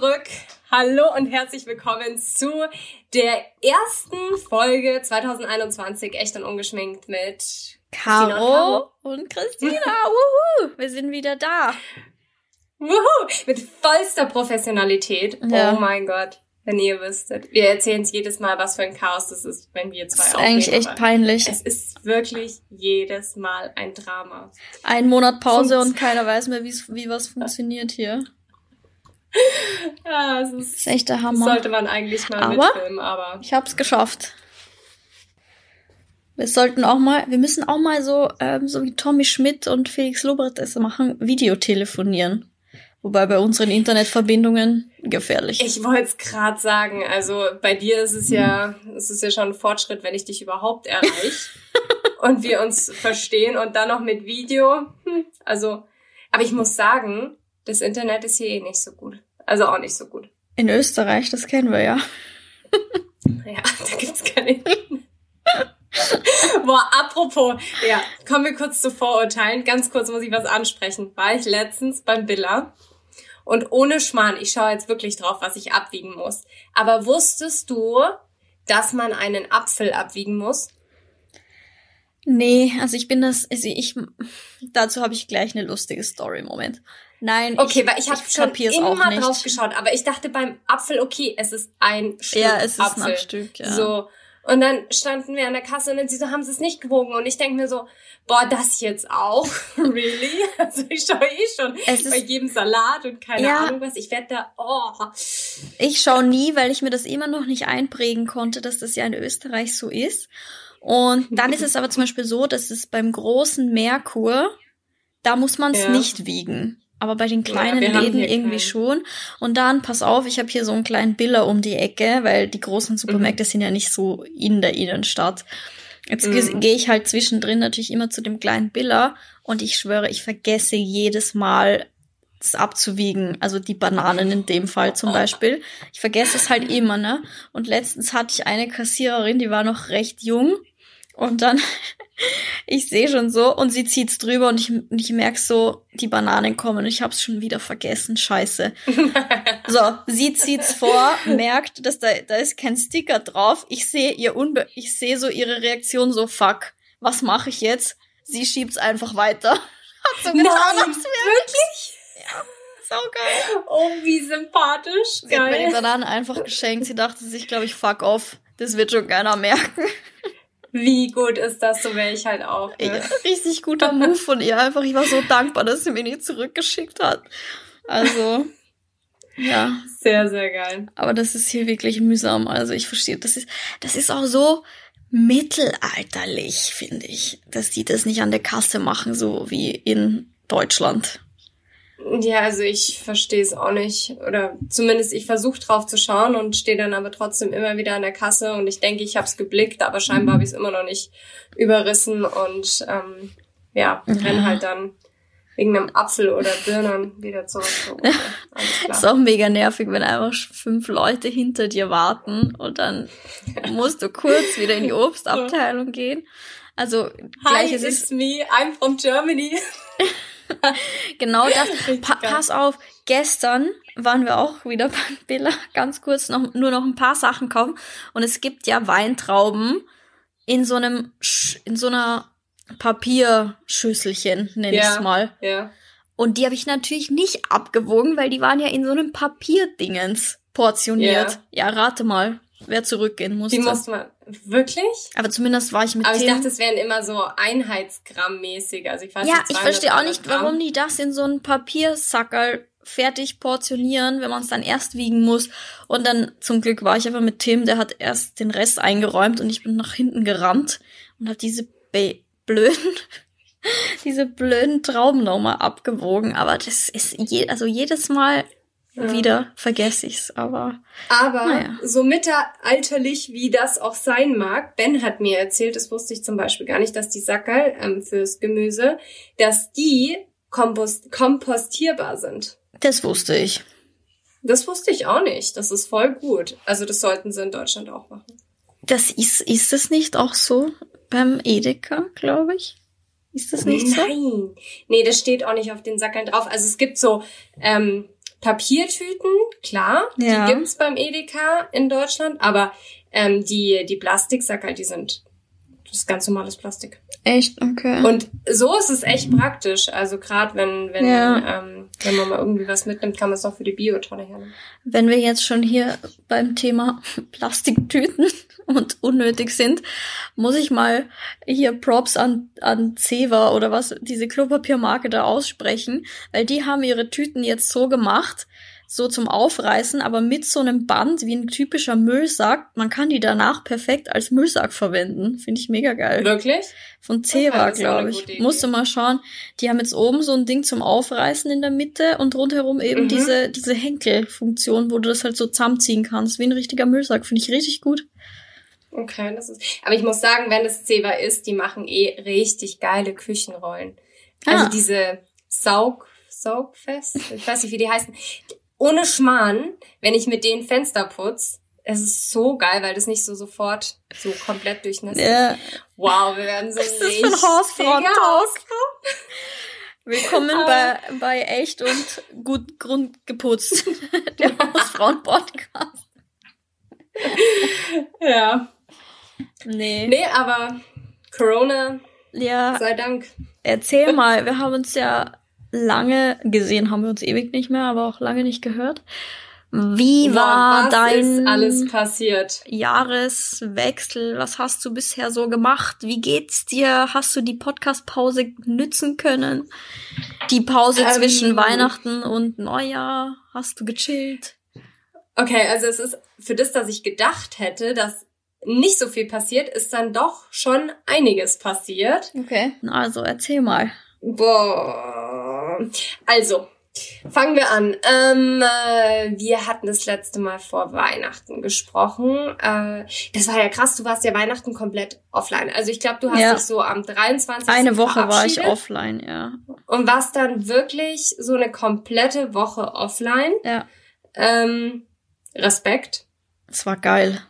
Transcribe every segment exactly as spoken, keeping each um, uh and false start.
zurück. Hallo und herzlich willkommen zu der ersten Folge zwanzig einundzwanzig Echt und Ungeschminkt mit Caro und Christina. Wuhu, wir sind wieder da. Wuhu, mit vollster Professionalität. Ja. Oh mein Gott, wenn ihr wüsstet. Wir erzählen es jedes Mal, was für ein Chaos das ist, wenn wir zwei aufnehmen. Das ist eigentlich echt peinlich. Es ist wirklich jedes Mal ein Drama. Ein Monat Pause und keiner weiß mehr, wie was funktioniert hier. Ja, es ist, das ist echt der Hammer. Das sollte man eigentlich mal aber mitfilmen, aber ich hab's geschafft. Wir sollten auch mal, wir müssen auch mal so, ähm, so wie Tommi Schmitt und Felix Lobrecht es machen, Videotelefonieren. Wobei bei unseren Internetverbindungen gefährlich. Ich wollte es gerade sagen, also bei dir ist es ja, hm. es ist ja schon ein Fortschritt, wenn ich dich überhaupt erreiche und wir uns verstehen und dann noch mit Video. Hm. Also, aber ich muss sagen, das Internet ist hier eh nicht so gut. Also auch nicht so gut. In Österreich, das kennen wir ja. Ja, da gibt's keine Internet. Boah, apropos, ja, kommen wir kurz zu Vorurteilen. Ganz kurz muss ich was ansprechen. War ich letztens beim Billa und ohne Schmarrn, ich schaue jetzt wirklich drauf, was ich abwiegen muss. Aber wusstest du, dass man einen Apfel abwiegen muss? Nee, also ich bin das, also ich, dazu habe ich gleich eine lustige Story im Moment. Nein, okay, ich, weil ich habe schon immer drauf geschaut, aber ich dachte beim Apfel, okay, es ist ein Stück Apfel. Ja, es ist Apfel. ein Stück, ja. So. Und dann standen wir an der Kasse und dann sie so, haben sie es nicht gewogen. Und ich denke mir so, boah, das jetzt auch? Really? Also ich schaue eh schon es bei jedem Salat und keine ja, Ahnung was. Ich werde da, oh. Ich schaue nie, weil ich mir das immer noch nicht einprägen konnte, dass das ja in Österreich so ist. Und dann ist es aber zum Beispiel so, dass es beim großen Merkur, da muss man es ja. nicht wiegen. Aber bei den kleinen ja, Läden irgendwie keinen. schon. Und dann, pass auf, ich habe hier so einen kleinen Billa um die Ecke, weil die großen Supermärkte mhm. sind ja nicht so in der Innenstadt. Jetzt mhm. gehe ich halt zwischendrin natürlich immer zu dem kleinen Billa und ich schwöre, ich vergesse jedes Mal, es abzuwiegen. Also die Bananen in dem Fall zum oh. Beispiel. Ich vergesse es halt immer, ne? Und letztens hatte ich eine Kassiererin, die war noch recht jung. Und dann, ich sehe schon so, und sie zieht's drüber und ich, ich merke so, die Bananen kommen und ich hab's schon wieder vergessen, scheiße. So, sie zieht's vor, merkt, dass da, da ist kein Sticker drauf. Ich sehe ihr Unbe- ich sehe so ihre Reaktion so, fuck, was mache ich jetzt? Sie schiebt's einfach weiter. Hat so getan, hab's wirklich? Ja. So geil. Oh, wie sympathisch. Sie geil. hat mir die Bananen einfach geschenkt. Sie dachte sich, glaube ich, fuck off. Das wird schon keiner merken. Wie gut ist das, so wäre ich halt auch. Ne? Ja, richtig guter Move von ihr. Einfach, ich war so dankbar, dass sie mir nicht zurückgeschickt hat. Also, ja. Sehr, sehr geil. Aber das ist hier wirklich mühsam. Also ich verstehe, das ist, das ist auch so mittelalterlich, finde ich, dass die das nicht an der Kasse machen, so wie in Deutschland. Ja, also ich verstehe es auch nicht. Oder zumindest ich versuche drauf zu schauen und stehe dann aber trotzdem immer wieder an der Kasse und ich denke, ich habe es geblickt, aber scheinbar habe ich es immer noch nicht überrissen und ähm, ja, renne halt dann wegen einem Apfel oder Birnen wieder zurück. Okay, alles klar. Ist auch mega nervig, wenn einfach fünf Leute hinter dir warten und dann musst du kurz wieder in die Obstabteilung gehen. Also gleich Hi, ist it's me, I'm from Germany. Genau das. Pa- pass auf, gestern waren wir auch wieder beim Billa, ganz kurz noch, nur noch ein paar Sachen kaufen. Und es gibt ja Weintrauben in so einem, in so einer Papierschüsselchen, nenn yeah, ich's mal. Yeah. Und die habe ich natürlich nicht abgewogen, weil die waren ja in so einem Papierdingens portioniert. Yeah. Ja, rate mal, wer zurückgehen musste. Die musste man, wirklich? Aber zumindest war ich mit Aber ich Themen. dachte, es wären immer so Einheitsgramm-mäßig. Also ich weiß ja, nicht, ich verstehe auch nicht, Gramm. warum die das in so einen Papiersackerl fertig portionieren, wenn man es dann erst wiegen muss. Und dann, zum Glück war ich aber mit Tim, der hat erst den Rest eingeräumt und ich bin nach hinten gerannt und habe diese be- blöden... diese blöden Trauben nochmal abgewogen. Aber das ist je- also jedes Mal... Wieder vergesse ich's, aber... Aber naja. So mittelalterlich, wie das auch sein mag, Ben hat mir erzählt, das wusste ich zum Beispiel gar nicht, dass die Sackerl ähm, fürs Gemüse, dass die kompost- kompostierbar sind. Das wusste ich. Das wusste ich auch nicht. Das ist voll gut. Also das sollten sie in Deutschland auch machen. Das ist, ist das nicht auch so beim Edeka, glaube ich? Ist das nicht Nein. so? Nein. Nee, das steht auch nicht auf den Sackerln drauf. Also es gibt so... Ähm, Papiertüten, klar, ja. die gibt's beim Edeka in Deutschland, aber ähm, die die Plastiksackerl, die sind das ist ganz normales Plastik. Echt? Okay. Und so ist es echt praktisch. Also gerade wenn wenn ja. ähm, wenn man mal irgendwie was mitnimmt, kann man es auch für die Biotonne hernehmen. Wenn wir jetzt schon hier beim Thema Plastiktüten und unnötig sind, muss ich mal hier Props an an Zewa oder was diese Klopapiermarke da aussprechen, weil die haben ihre Tüten jetzt so gemacht, so zum Aufreißen, aber mit so einem Band wie ein typischer Müllsack. Man kann die danach perfekt als Müllsack verwenden. Finde ich mega geil. Wirklich? Von Zewa, glaube ich. Musste mal schauen. Die haben jetzt oben so ein Ding zum Aufreißen in der Mitte und rundherum eben mhm. diese, diese Henkelfunktion, wo du das halt so zusammenziehen kannst, wie ein richtiger Müllsack. Finde ich richtig gut. Okay, das ist... Aber ich muss sagen, wenn es Zewa ist, die machen eh richtig geile Küchenrollen. Ah. Also diese Saug... Saugfest? Ich weiß nicht, wie die heißen. Ohne Schmarrn, wenn ich mit denen Fenster putze, es ist so geil, weil das nicht so sofort so komplett durchnässt. Yeah. Wow, wir werden so richtig Hausfrauentalk. Willkommen um. bei bei echt und gut grundgeputzt, der Hausfrauen-Podcast. ja. Nee. Nee, aber Corona, ja. sei Dank. Erzähl mal, wir haben uns ja lange gesehen, haben wir uns ewig nicht mehr, aber auch lange nicht gehört. Wie war was dein ist alles passiert? Jahreswechsel? Was hast du bisher so gemacht? Wie geht's dir? Hast du die Podcast-Pause nützen können? Die Pause ähm, zwischen Weihnachten und Neujahr? Hast du gechillt? Okay, also es ist für das, dass ich gedacht hätte, dass nicht so viel passiert, ist dann doch schon einiges passiert. Okay, also erzähl mal. Boah. Also, fangen wir an. Ähm, äh, wir hatten das letzte Mal vor Weihnachten gesprochen. Äh, das war ja krass, du warst ja Weihnachten komplett offline. Also ich glaube, du hast ja. dich so am dreiundzwanzigsten Eine Woche war ich offline, ja. Und warst dann wirklich so eine komplette Woche offline. Ja. Ähm, Respekt. Das war geil.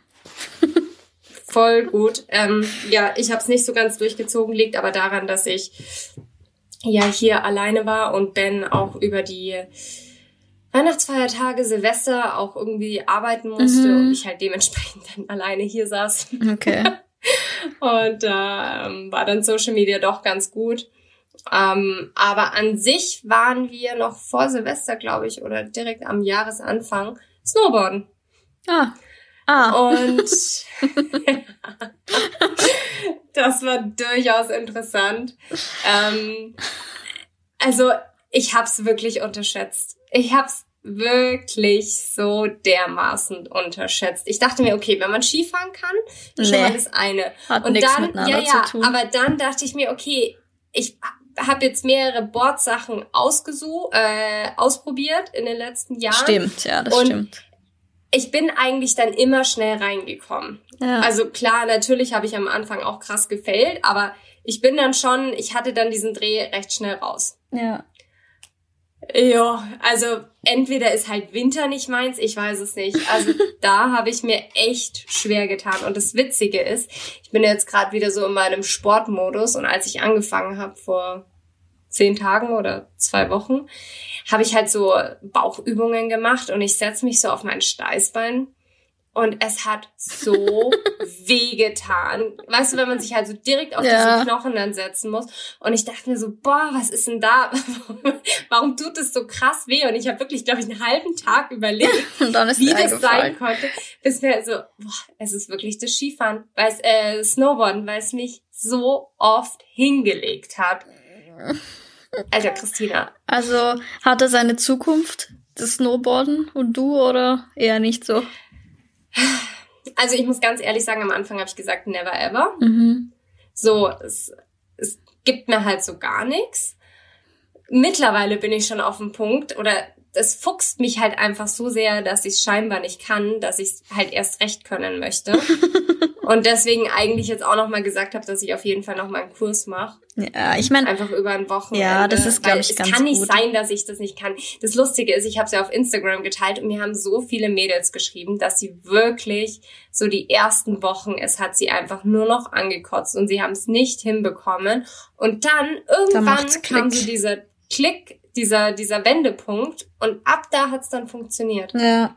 Voll gut. Ähm, ja, ich habe es nicht so ganz durchgezogen, liegt aber daran, dass ich ja hier alleine war und Ben auch über die Weihnachtsfeiertage, Silvester auch irgendwie arbeiten musste mhm. und ich halt dementsprechend dann alleine hier saß. Okay. Und da ähm, war dann Social Media doch ganz gut. Ähm, aber an sich waren wir noch vor Silvester, glaube ich, oder direkt am Jahresanfang Snowboarden. Ah, Ah. Und das war durchaus interessant. Ähm, also ich hab's wirklich unterschätzt. Ich hab's wirklich so dermaßen unterschätzt. Ich dachte mir, okay, wenn man Skifahren kann, nee. schon mal das eine. Hat und dann, ja, ja, zu tun. Aber dann dachte ich mir, okay, ich habe jetzt mehrere Boardsachen ausgesucht, äh, ausprobiert in den letzten Jahren. Stimmt, ja, das und stimmt. Ich bin eigentlich dann immer schnell reingekommen. Ja. Also klar, natürlich habe ich am Anfang auch krass gefailt, aber ich bin dann schon, ich hatte dann diesen Dreh recht schnell raus. Ja. Ja, also entweder ist halt Winter nicht meins, ich weiß es nicht. Also da habe ich mir echt schwer getan. Und das Witzige ist, ich bin jetzt gerade wieder so in meinem Sportmodus und als ich angefangen habe vor zehn Tagen oder zwei Wochen, habe ich halt so Bauchübungen gemacht und ich setze mich so auf mein Steißbein und es hat so weh getan. Weißt du, wenn man sich halt so direkt auf ja. diesen Knochen dann setzen muss und ich dachte mir so, boah, was ist denn da? Warum tut es so krass weh? Und ich habe wirklich, glaube ich, einen halben Tag überlegt, und dann ist wie das sein konnte, bis mir so, boah, es ist wirklich das Skifahren, weil es, äh, Snowboarden, weil es mich so oft hingelegt hat. Alter, Christina. Also, hat er seine Zukunft, das Snowboarden und du oder eher nicht so? Also, ich muss ganz ehrlich sagen, am Anfang habe ich gesagt, never ever. Mhm. So, es, es gibt mir halt so gar nichts. Mittlerweile bin ich schon auf dem Punkt oder es fuchst mich halt einfach so sehr, dass ich es scheinbar nicht kann, dass ich es halt erst recht können möchte. Und deswegen eigentlich jetzt auch nochmal gesagt habe, dass ich auf jeden Fall nochmal einen Kurs mache. Ja, ich meine... Einfach über ein Wochenende. Ja, das ist, glaube ich, ganz gut. Es kann nicht sein, dass ich das nicht kann. Das Lustige ist, ich habe es ja auf Instagram geteilt und mir haben so viele Mädels geschrieben, dass sie wirklich so die ersten Wochen, es hat sie einfach nur noch angekotzt und sie haben es nicht hinbekommen. Und dann irgendwann kam so dieser Klick, dieser, dieser Wendepunkt und ab da hat's dann funktioniert. Ja.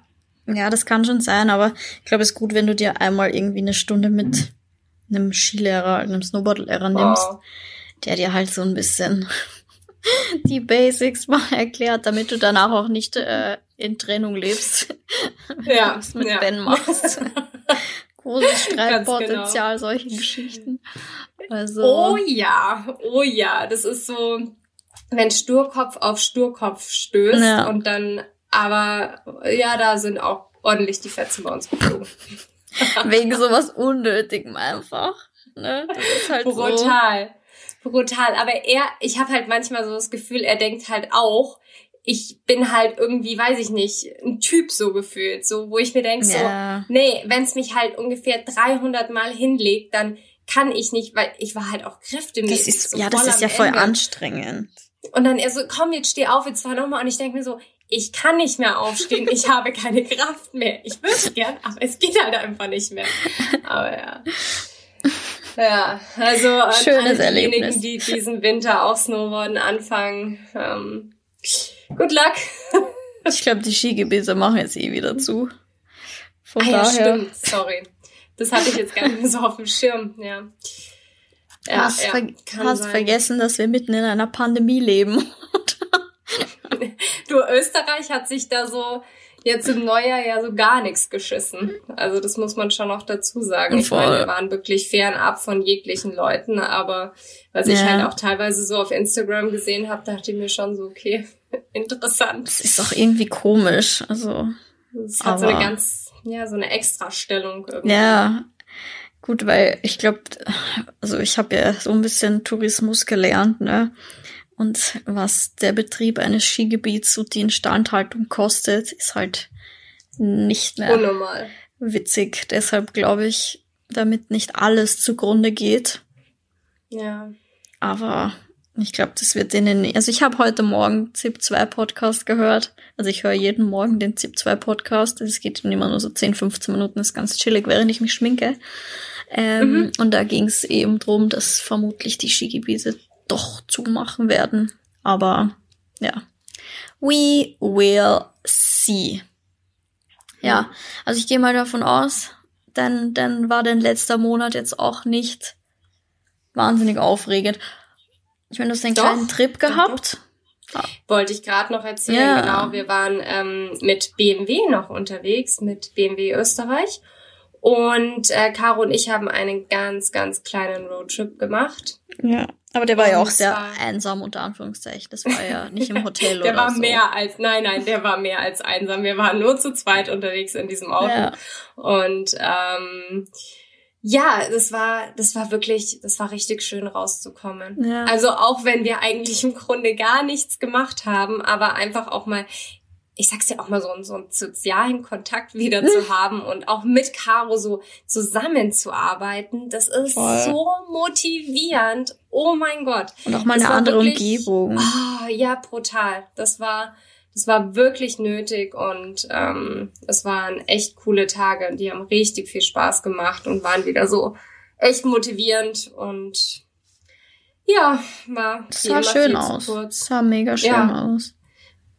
Ja, das kann schon sein, aber ich glaube, es ist gut, wenn du dir einmal irgendwie eine Stunde mit einem Skilehrer, einem Snowboardlehrer nimmst, wow. der dir halt so ein bisschen die Basics mal erklärt, damit du danach auch nicht äh, in Trennung lebst. Ja. Was mit ja. Ben machst. Großes Streitpotenzial, genau. Solche Geschichten. Also. Oh ja, oh ja. Das ist so, wenn Sturkopf auf Sturkopf stößt ja. und dann, aber ja, da sind auch ordentlich die Fetzen bei uns geflogen. Wegen sowas Unnötigem einfach. Ne? Das ist halt brutal. So. Brutal, aber er, ich habe halt manchmal so das Gefühl, er denkt halt auch, ich bin halt irgendwie, weiß ich nicht, ein Typ so gefühlt, so wo ich mir denke, ja. so, nee, wenn es mich halt ungefähr dreihundert Mal hinlegt, dann kann ich nicht, weil ich war halt auch kräftemäßig. Das ist, so ja, das ist ja voll anstrengend. Und dann er so, komm, jetzt steh auf, jetzt fahr nochmal. Und ich denke mir so, ich kann nicht mehr aufstehen, ich habe keine Kraft mehr. Ich würde gern, aber es geht halt einfach nicht mehr. Aber ja. Ja, also an Schönes all diejenigen, die diesen Winter auch Snowboarden anfangen, ähm, good luck. Ich glaube, die Skigebiete machen jetzt eh wieder zu. Von ah, daher. Ja, stimmt, sorry. Das hatte ich jetzt gar nicht mehr so auf dem Schirm. Ja. Ja, hast ja, ver- hast vergessen, dass wir mitten in einer Pandemie leben. Du, Österreich hat sich da so jetzt im Neujahr ja so gar nichts geschissen. Also das muss man schon noch dazu sagen. Ich meine, wir waren wirklich fernab von jeglichen Leuten, aber was ja. ich halt auch teilweise so auf Instagram gesehen habe, dachte ich mir schon so, okay, interessant. Das ist doch irgendwie komisch. Also es hat so eine ganz, ja, so eine Extrastellung irgendwie. Ja, gut, weil ich glaube, also ich habe ja so ein bisschen Tourismus gelernt, ne? Und was der Betrieb eines Skigebiets und die Instandhaltung kostet, ist halt nicht mehr unnormal. Witzig. Deshalb glaube ich, damit nicht alles zugrunde geht. Ja. Aber ich glaube, das wird denen... Also ich habe heute Morgen ZIP zwei Podcast gehört. Also ich höre jeden Morgen den ZIP zwei Podcast. Es geht immer nur so zehn, fünfzehn Minuten. Das ist ganz chillig, während ich mich schminke. Ähm, mhm. Und da ging es eben darum, dass vermutlich die Skigebiete doch zumachen werden, aber ja, we will see. Ja, also ich gehe mal davon aus, denn, denn war dein letzter Monat jetzt auch nicht wahnsinnig aufregend. Ich meine, du hast einen doch, kleinen Trip gehabt. Doch, doch. Ja. Wollte ich gerade noch erzählen, yeah. genau, wir waren ähm, mit B M W noch unterwegs, mit B M W Österreich. Und äh, Caro und ich haben einen ganz, ganz kleinen Roadtrip gemacht. Ja, aber der war und ja auch sehr einsam, unter Anführungszeichen. Das war ja nicht im Hotel oder so. Der war mehr als, nein, nein, der war mehr als einsam. Wir waren nur zu zweit unterwegs in diesem Auto. Ja. Und ähm, ja, das war, das war wirklich, das war richtig schön rauszukommen. Ja. Also auch wenn wir eigentlich im Grunde gar nichts gemacht haben, aber einfach auch mal... ich sag's ja auch mal, so einen, so einen sozialen Kontakt wieder zu haben und auch mit Caro so zusammenzuarbeiten, das ist Voll. so motivierend. Oh mein Gott. Und auch mal eine andere wirklich, Umgebung. Oh, ja, brutal. Das war, das war wirklich nötig und ähm, es waren echt coole Tage und die haben richtig viel Spaß gemacht und waren wieder so echt motivierend und ja, war das sah schön aus. Das sah mega schön ja. aus.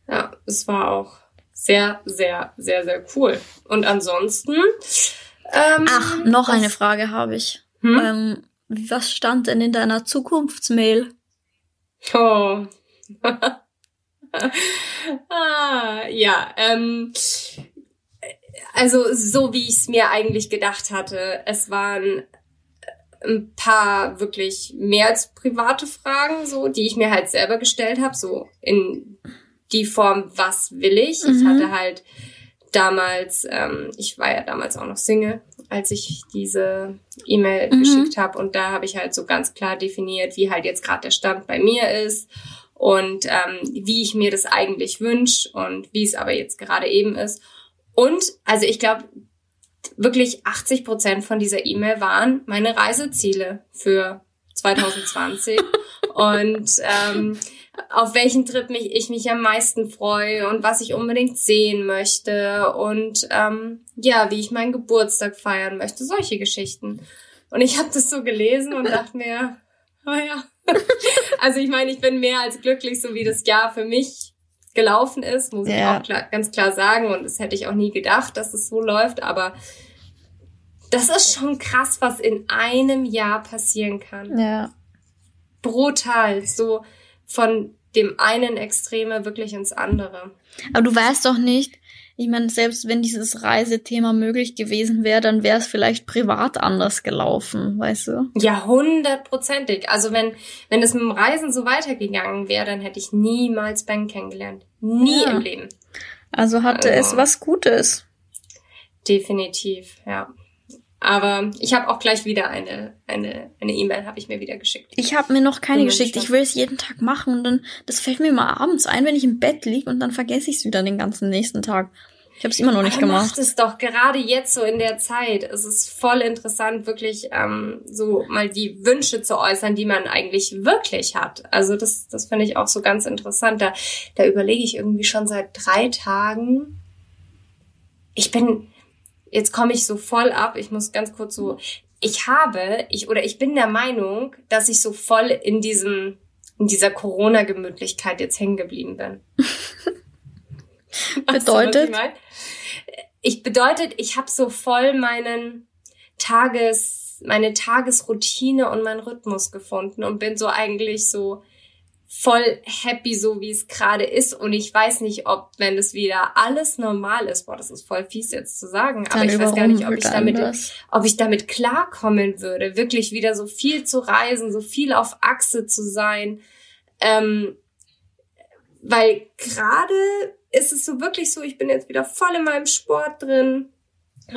Ja, es war auch sehr, sehr, sehr, sehr cool. Und ansonsten... Ähm, Ach, noch was? Eine Frage habe ich. Hm? Ähm, was stand denn in deiner Zukunftsmail? Oh. ah, ja, ähm... Also, so wie ich es mir eigentlich gedacht hatte, es waren... ein paar wirklich mehr als private Fragen, so, die ich mir halt selber gestellt habe, so in die Form, was will ich? Mhm. Ich hatte halt damals, ähm, ich war ja damals auch noch Single, als ich diese E-Mail mhm. geschickt habe und da habe ich halt so ganz klar definiert, wie halt jetzt gerade der Stand bei mir ist und ähm, wie ich mir das eigentlich wünsche und wie es aber jetzt gerade eben ist. Und, also ich glaube, wirklich achtzig Prozent von dieser E-Mail waren meine Reiseziele für zwanzig zwanzig und ähm, auf welchen Trip mich, ich mich am meisten freue und was ich unbedingt sehen möchte und ähm, ja, wie ich meinen Geburtstag feiern möchte, solche Geschichten. Und ich habe das so gelesen und dachte mir, oh ja, Also ich meine, ich bin mehr als glücklich, so wie das Jahr für mich gelaufen ist, muss ja. ich auch klar, ganz klar sagen. Und das hätte ich auch nie gedacht, dass es so läuft. Aber das ist schon krass, was in einem Jahr passieren kann. Ja. Brutal, so von dem einen Extreme wirklich ins andere. Aber du weißt doch nicht, ich meine, selbst wenn dieses Reisethema möglich gewesen wäre, dann wäre es vielleicht privat anders gelaufen, weißt du? Ja, hundertprozentig. Also wenn wenn es mit dem Reisen so weitergegangen wäre, dann hätte ich niemals Ben kennengelernt. Nie ja. im Leben. Also hatte also, es was Gutes. Definitiv, ja. Aber ich habe auch gleich wieder eine eine eine E-Mail habe ich mir wieder geschickt. Ich habe mir noch keine geschickt. Ich will es jeden Tag machen und dann das fällt mir immer abends ein, wenn ich im Bett liege und dann vergesse ich es wieder den ganzen nächsten Tag. Ich habe es immer noch nicht gemacht. Macht es doch gerade jetzt so in der Zeit. Es ist voll interessant, wirklich ähm, so mal die Wünsche zu äußern, die man eigentlich wirklich hat. Also das das finde ich auch so ganz interessant. Da da überlege ich irgendwie schon seit drei Tagen. Ich bin Jetzt komme ich so voll ab, ich muss ganz kurz so, ich habe, ich oder ich bin der Meinung, dass ich so voll in diesem, in dieser Corona-Gemütlichkeit jetzt hängen geblieben bin. Bedeutet? Du, was ich mein? Ich bedeutet, ich habe so voll meinen Tages, meine Tagesroutine und meinen Rhythmus gefunden und bin so eigentlich so voll happy, so wie es gerade ist. Und ich weiß nicht, ob, wenn es wieder alles normal ist, boah, das ist voll fies jetzt zu sagen, aber dann ich weiß gar nicht, ob ich damit, anders. ob ich damit klarkommen würde, wirklich wieder so viel zu reisen, so viel auf Achse zu sein, ähm, weil gerade ist es so wirklich so, ich bin jetzt wieder voll in meinem Sport drin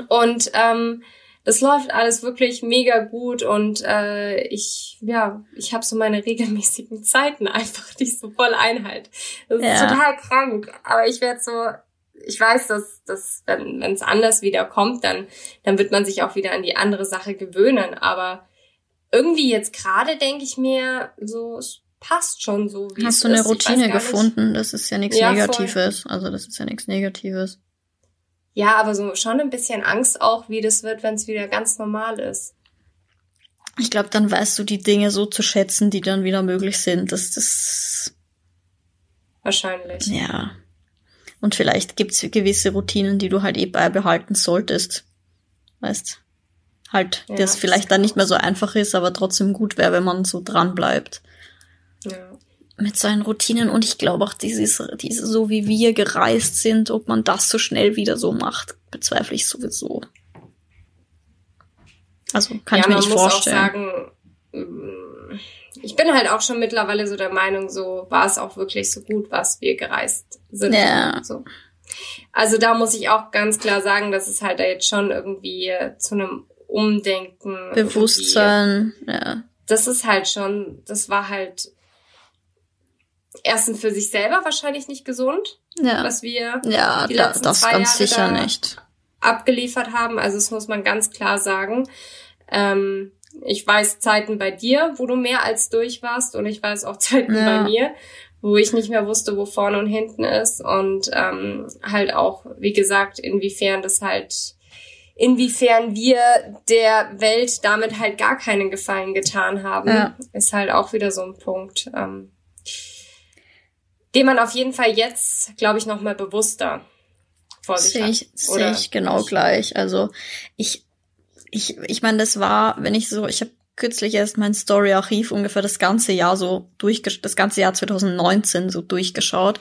und, ähm, das läuft alles wirklich mega gut und äh, ich ja ich habe so meine regelmäßigen Zeiten einfach, die ich so voll einhalte. Das ja. ist total krank, aber ich werde so, ich weiß, dass, dass wenn es anders wieder kommt, dann dann wird man sich auch wieder an die andere Sache gewöhnen. Aber irgendwie jetzt gerade denke ich mir, so es passt schon so. Wie Hast es du eine ist. Routine gefunden? Nicht. Das ist ja nichts ja, Negatives. Voll. Also das ist ja nichts Negatives. Ja, aber so schon ein bisschen Angst auch, wie das wird, wenn es wieder ganz normal ist. Ich glaube, dann weißt du die Dinge so zu schätzen, die dann wieder möglich sind. Das, das wahrscheinlich. Ja. Und vielleicht gibt's gewisse Routinen, die du halt eh beibehalten solltest. Weißt? Halt, ja, das vielleicht dann nicht mehr so einfach ist, aber trotzdem gut wäre, wenn man so dran bleibt. Ja. Mit seinen Routinen und ich glaube auch dieses, diese, so wie wir gereist sind, ob man das so schnell wieder so macht, bezweifle ich sowieso. Also kann ja, ich mir nicht vorstellen. Ja, man muss auch sagen, ich bin halt auch schon mittlerweile so der Meinung, so war es auch wirklich so gut, was wir gereist sind. Ja. So. Also da muss ich auch ganz klar sagen, dass es halt da jetzt schon irgendwie zu einem Umdenken. Bewusstsein, ja. Das ist halt schon, das war halt erstens für sich selber wahrscheinlich nicht gesund, ja. was wir ja, die letzten da, das zwei ganz Jahre sicher da nicht. abgeliefert haben. Also das muss man ganz klar sagen. Ähm, ich weiß Zeiten bei dir, wo du mehr als durch warst und ich weiß auch Zeiten ja. bei mir, wo ich nicht mehr wusste, wo vorne und hinten ist und ähm, halt auch, wie gesagt, inwiefern das halt, inwiefern wir der Welt damit halt gar keinen Gefallen getan haben, ja. ist halt auch wieder so ein Punkt, ähm, den man auf jeden Fall jetzt, glaube ich, noch mal bewusster vor sich hat. Sehe ich genau gleich. Also ich, ich, ich meine, das war, wenn ich so, ich habe kürzlich erst mein Story-Archiv ungefähr das ganze Jahr so durchgesch, das ganze Jahr zwanzig neunzehn so durchgeschaut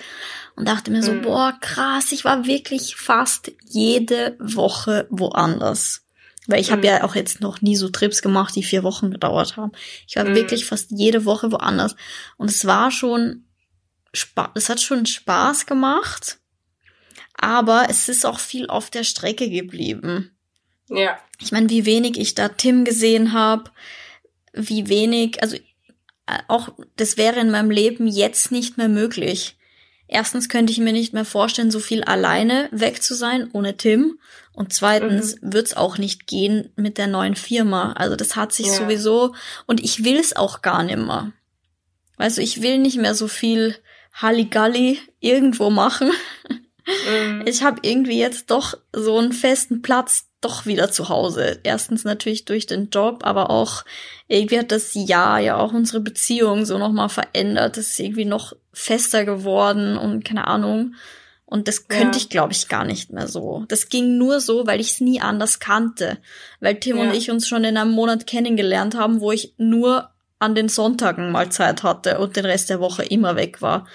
und dachte mir so, mhm. boah, krass, ich war wirklich fast jede Woche woanders. Weil ich habe mhm. ja auch jetzt noch nie so Trips gemacht, die vier Wochen gedauert haben. Ich war mhm. wirklich fast jede Woche woanders. Und es war schon Spaß, es hat schon Spaß gemacht, aber es ist auch viel auf der Strecke geblieben. Ja. Ich meine, wie wenig ich da Tim gesehen habe, wie wenig, also auch das wäre in meinem Leben jetzt nicht mehr möglich. Erstens könnte ich mir nicht mehr vorstellen, so viel alleine weg zu sein, ohne Tim. Und zweitens mhm. wird's auch nicht gehen mit der neuen Firma. Also das hat sich ja. sowieso, und ich will es auch gar nicht mehr. Weißt du, ich will nicht mehr so viel Halligalli irgendwo machen. Mhm. Ich habe irgendwie jetzt doch so einen festen Platz doch wieder zu Hause. Erstens natürlich durch den Job, aber auch irgendwie hat das Jahr ja auch unsere Beziehung so nochmal verändert. Das ist irgendwie noch fester geworden und keine Ahnung. Und das könnte ja. ich, glaube ich, gar nicht mehr so. Das ging nur so, weil ich es nie anders kannte. Weil Tim ja. und ich uns schon in einem Monat kennengelernt haben, wo ich nur an den Sonntagen mal Zeit hatte und den Rest der Woche immer weg war.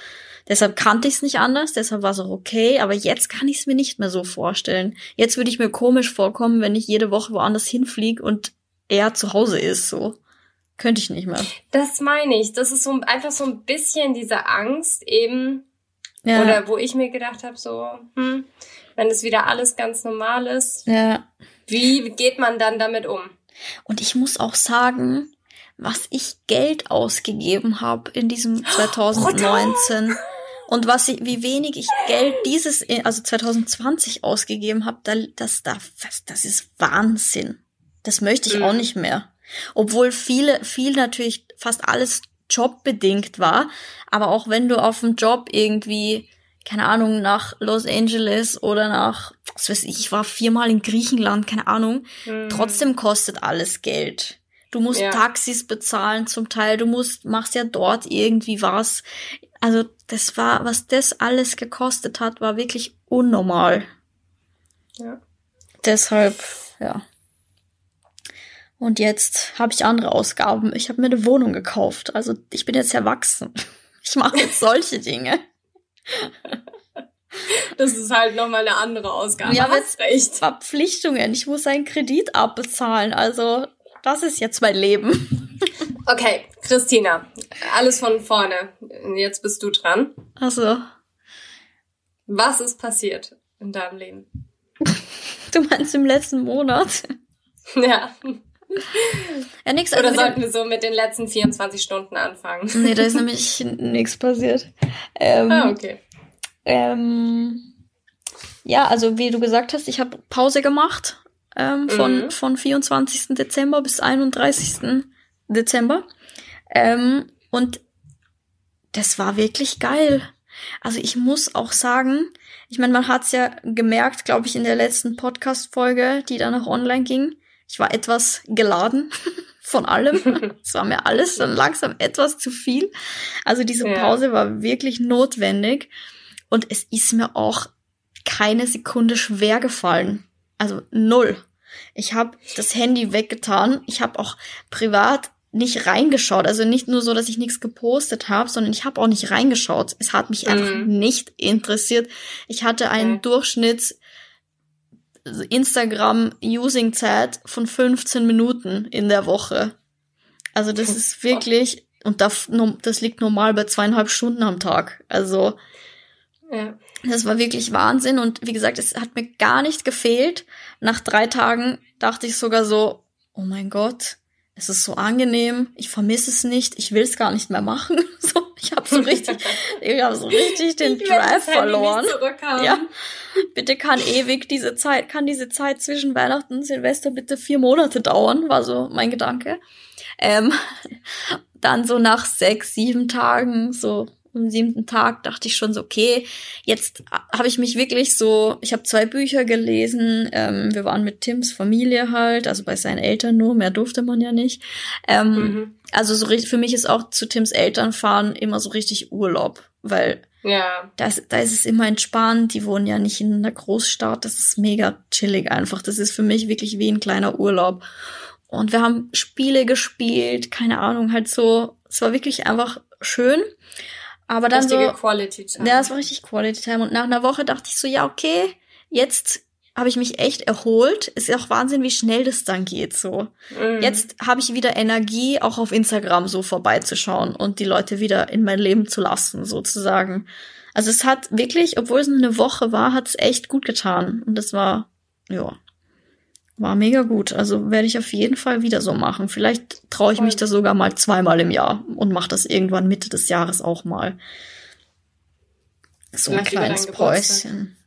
Deshalb kannte ich es nicht anders, deshalb war es auch okay. Aber jetzt kann ich es mir nicht mehr so vorstellen. Jetzt würde ich mir komisch vorkommen, wenn ich jede Woche woanders hinfliege und er zu Hause ist, so. Könnte ich nicht mehr. Das meine ich. Das ist so einfach so ein bisschen diese Angst eben, ja. oder wo ich mir gedacht habe, so, hm, wenn es wieder alles ganz normal ist, ja. wie geht man dann damit um? Und ich muss auch sagen, was ich Geld ausgegeben habe in diesem zwanzig neunzehn oh, und was ich, wie wenig ich Geld dieses, also zwanzig zwanzig ausgegeben habe, das, das, das ist Wahnsinn. Das möchte ich mhm. auch nicht mehr. Obwohl viele, viel natürlich fast alles jobbedingt war, aber auch wenn du auf dem Job irgendwie, keine Ahnung, nach Los Angeles oder nach, was weiß ich, ich war viermal in Griechenland, keine Ahnung, mhm. trotzdem kostet alles Geld. Du musst ja. Taxis bezahlen zum Teil, du musst machst ja dort irgendwie was. Also das war, was das alles gekostet hat, war wirklich unnormal. Ja. Deshalb, ja. Und jetzt habe ich andere Ausgaben. Ich habe mir eine Wohnung gekauft. Also ich bin jetzt erwachsen. Ich mache jetzt solche Dinge. Das ist halt nochmal eine andere Ausgabe. Ja, hast recht. Verpflichtungen. Ich muss einen Kredit abbezahlen. Also das ist jetzt mein Leben. Okay, Christina, alles von vorne. Jetzt bist du dran. Ach so. Was ist passiert in deinem Leben? Du meinst im letzten Monat? Ja. Ja, nix. Oder also sollten wir so mit den letzten vierundzwanzig Stunden anfangen? Nee, da ist nämlich nichts passiert. Ähm, ah, okay. Ähm, ja, also wie du gesagt hast, ich habe Pause gemacht. Ähm, von, mhm. von vierundzwanzigsten Dezember bis einunddreißigsten Dezember. Ähm, und das war wirklich geil. Also ich muss auch sagen, ich meine, man hat es ja gemerkt, glaube ich, in der letzten Podcast-Folge, die dann noch online ging. Ich war etwas geladen von allem. Es war mir alles dann langsam etwas zu viel. Also diese ja. Pause war wirklich notwendig. Und es ist mir auch keine Sekunde schwer gefallen. Also null. Ich habe das Handy weggetan. Ich habe auch privat nicht reingeschaut. Also nicht nur so, dass ich nichts gepostet habe, sondern ich habe auch nicht reingeschaut. Es hat mich mhm. einfach nicht interessiert. Ich hatte einen mhm. Durchschnitts Instagram-Using-Zeit von fünfzehn Minuten in der Woche. Also das ist wirklich, und das, das liegt normal bei zweieinhalb Stunden am Tag. Also ja. Das war wirklich Wahnsinn und wie gesagt, es hat mir gar nicht gefehlt. Nach drei Tagen dachte ich sogar so, oh mein Gott, es ist so angenehm, ich vermisse es nicht, ich will es gar nicht mehr machen. So, ich habe so richtig, ich habe so richtig den ich Drive verloren. Ja, bitte kann ewig diese Zeit, kann diese Zeit zwischen Weihnachten und Silvester bitte vier Monate dauern, war so mein Gedanke. Ähm, dann so nach sechs, sieben Tagen so. Am siebten Tag dachte ich schon so, okay, jetzt habe ich mich wirklich so, ich habe zwei Bücher gelesen, ähm, wir waren mit Tims Familie halt, also bei seinen Eltern nur, mehr durfte man ja nicht. Ähm, mhm. Also so richtig, für mich ist auch zu Tims Eltern fahren immer so richtig Urlaub, weil ja. das, da ist es immer entspannt, die wohnen ja nicht in einer Großstadt, das ist mega chillig einfach, das ist für mich wirklich wie ein kleiner Urlaub. Und wir haben Spiele gespielt, keine Ahnung, halt so, es war wirklich einfach schön. Aber dann richtige so, Quality Time. Ja, das war richtig Quality Time. Und nach einer Woche dachte ich so, ja, okay, jetzt habe ich mich echt erholt. Ist ja auch Wahnsinn, wie schnell das dann geht, so. Mm. Jetzt habe ich wieder Energie, auch auf Instagram so vorbeizuschauen und die Leute wieder in mein Leben zu lassen, sozusagen. Also es hat wirklich, obwohl es nur eine Woche war, hat es echt gut getan. Und das war, ja, war mega gut. Also werde ich auf jeden Fall wieder so machen. Vielleicht traue ich mich das sogar mal zweimal im Jahr und mache das irgendwann Mitte des Jahres auch mal. So ein kleines Päuschen.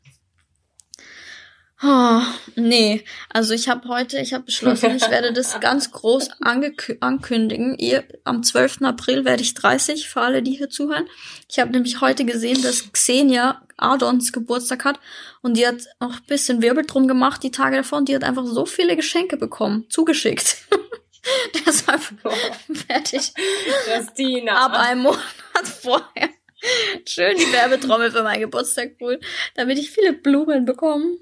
Oh, nee, also ich habe heute, ich habe beschlossen, ich werde das ganz groß angekü- ankündigen. Ihr, am zwölften April werde ich dreißig, für alle, die hier zuhören. Ich habe nämlich heute gesehen, dass Xenia Adons Geburtstag hat und die hat auch ein bisschen Wirbel drum gemacht die Tage davor und die hat einfach so viele Geschenke bekommen, zugeschickt. Deshalb werde ich Christina. Ab einem Monat vorher schön die Werbetrommel für meinen Geburtstag holen, damit ich viele Blumen bekomme.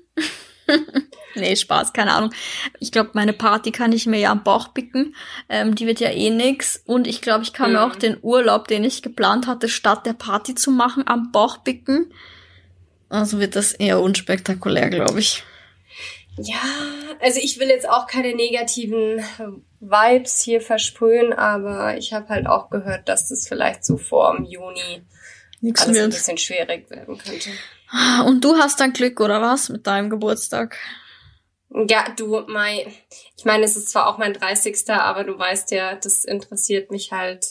Nee, Spaß, keine Ahnung. Ich glaube, meine Party kann ich mir ja am Bauch picken. Ähm, die wird ja eh nix. Und ich glaube, ich kann mhm. mir auch den Urlaub, den ich geplant hatte, statt der Party zu machen, am Bauch picken. Also wird das eher unspektakulär, glaube ich. Ja, also ich will jetzt auch keine negativen Vibes hier versprühen, aber ich habe halt auch gehört, dass das vielleicht so vor dem Juni nix alles mehr. Ein bisschen schwierig werden könnte. Und du hast dann Glück, oder was, mit deinem Geburtstag? Ja, du, mein, ich meine, es ist zwar auch mein dreißigster, aber du weißt ja, das interessiert mich halt.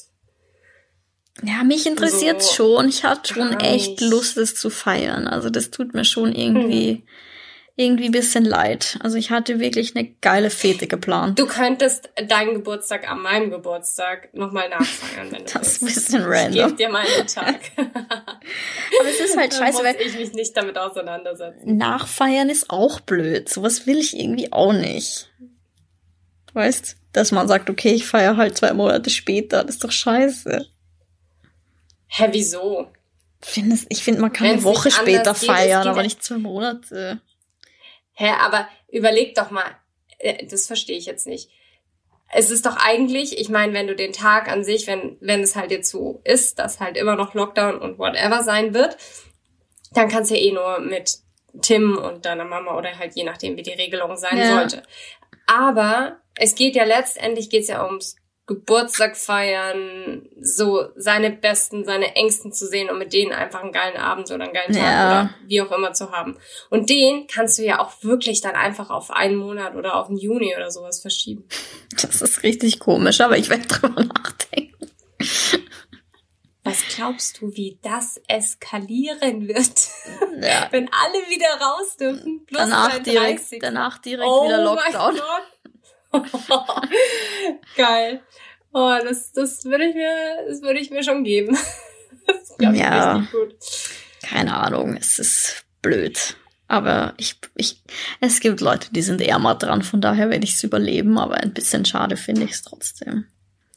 Ja, mich interessiert es so schon. Ich hatte schon echt Lust, es zu feiern. Also das tut mir schon irgendwie hm. irgendwie ein bisschen leid. Also ich hatte wirklich eine geile Fete geplant. Du könntest deinen Geburtstag an meinem Geburtstag nochmal nachfeiern, wenn du das willst. Das ist ein bisschen random. Ich geb dir mal einen Tag. Aber es ist halt scheiße, muss weil ich mich nicht damit auseinandersetzen. Nachfeiern ist auch blöd. Sowas will ich irgendwie auch nicht. Weißt, dass man sagt, okay, ich feiere halt zwei Monate später. Das ist doch scheiße. Hä, wieso? Findest, ich finde, man kann Wenn's eine Woche später feiern, aber nicht zwei Monate. Hä, aber überleg doch mal, das verstehe ich jetzt nicht. Es ist doch eigentlich, ich meine, wenn du den Tag an sich, wenn wenn es halt jetzt so ist, dass halt immer noch Lockdown und whatever sein wird, dann kannst du ja eh nur mit Tim und deiner Mama oder halt je nachdem, wie die Regelung sein ja. sollte. Aber es geht ja letztendlich, geht's ja ums Geburtstag feiern, so seine Besten, seine Ängsten zu sehen und mit denen einfach einen geilen Abend oder einen geilen Tag ja. oder wie auch immer zu haben. Und den kannst du ja auch wirklich dann einfach auf einen Monat oder auf den Juni oder sowas verschieben. Das ist richtig komisch, aber ich werde drüber nachdenken. Was glaubst du, wie das eskalieren wird? Ja. Wenn alle wieder raus dürfen, plus danach direkt, danach direkt oh wieder Lockdown. Mein Gott. Geil. Oh, das, das würde ich mir, das würde ich mir schon geben. Das glaube ich ja, richtig gut. Keine Ahnung, es ist blöd. Aber ich, ich, es gibt Leute, die sind ärmer dran, von daher werde ich es überleben, aber ein bisschen schade finde ich es trotzdem.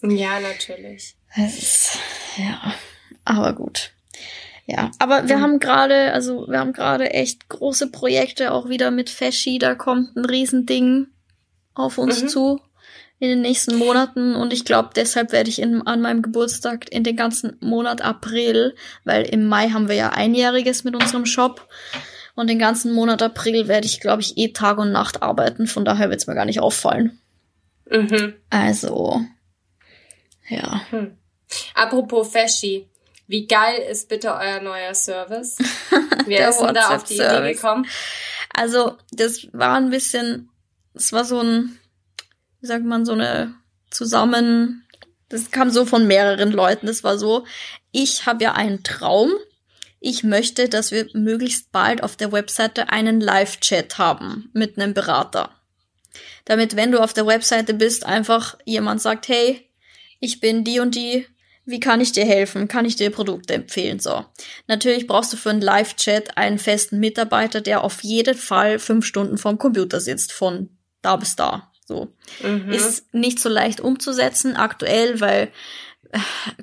Ja, natürlich. Es ist, ja, aber gut. Ja, aber wir mhm. haben gerade, also wir haben gerade echt große Projekte auch wieder mit Feschi, da kommt ein Riesending auf uns mhm. zu in den nächsten Monaten und ich glaube, deshalb werde ich in, an meinem Geburtstag in den ganzen Monat April, weil im Mai haben wir ja Einjähriges mit unserem Shop und den ganzen Monat April werde ich, glaube ich, eh Tag und Nacht arbeiten, von daher wird es mir gar nicht auffallen. Mhm. Also, ja. Hm. Apropos Feschi, wie geil ist bitte euer neuer Service? Wer ist denn da auf die Idee gekommen? Also, das war ein bisschen... Es war so ein, wie sagt man, so eine Zusammen... Das kam so von mehreren Leuten. Das war so, ich habe ja einen Traum. Ich möchte, dass wir möglichst bald auf der Webseite einen Live-Chat haben mit einem Berater. Damit, wenn du auf der Webseite bist, einfach jemand sagt, hey, ich bin die und die, wie kann ich dir helfen? Kann ich dir Produkte empfehlen? So. Natürlich brauchst du für einen Live-Chat einen festen Mitarbeiter, der auf jeden Fall fünf Stunden vorm Computer sitzt, von da bis da. So. Mhm. Ist nicht so leicht umzusetzen aktuell, weil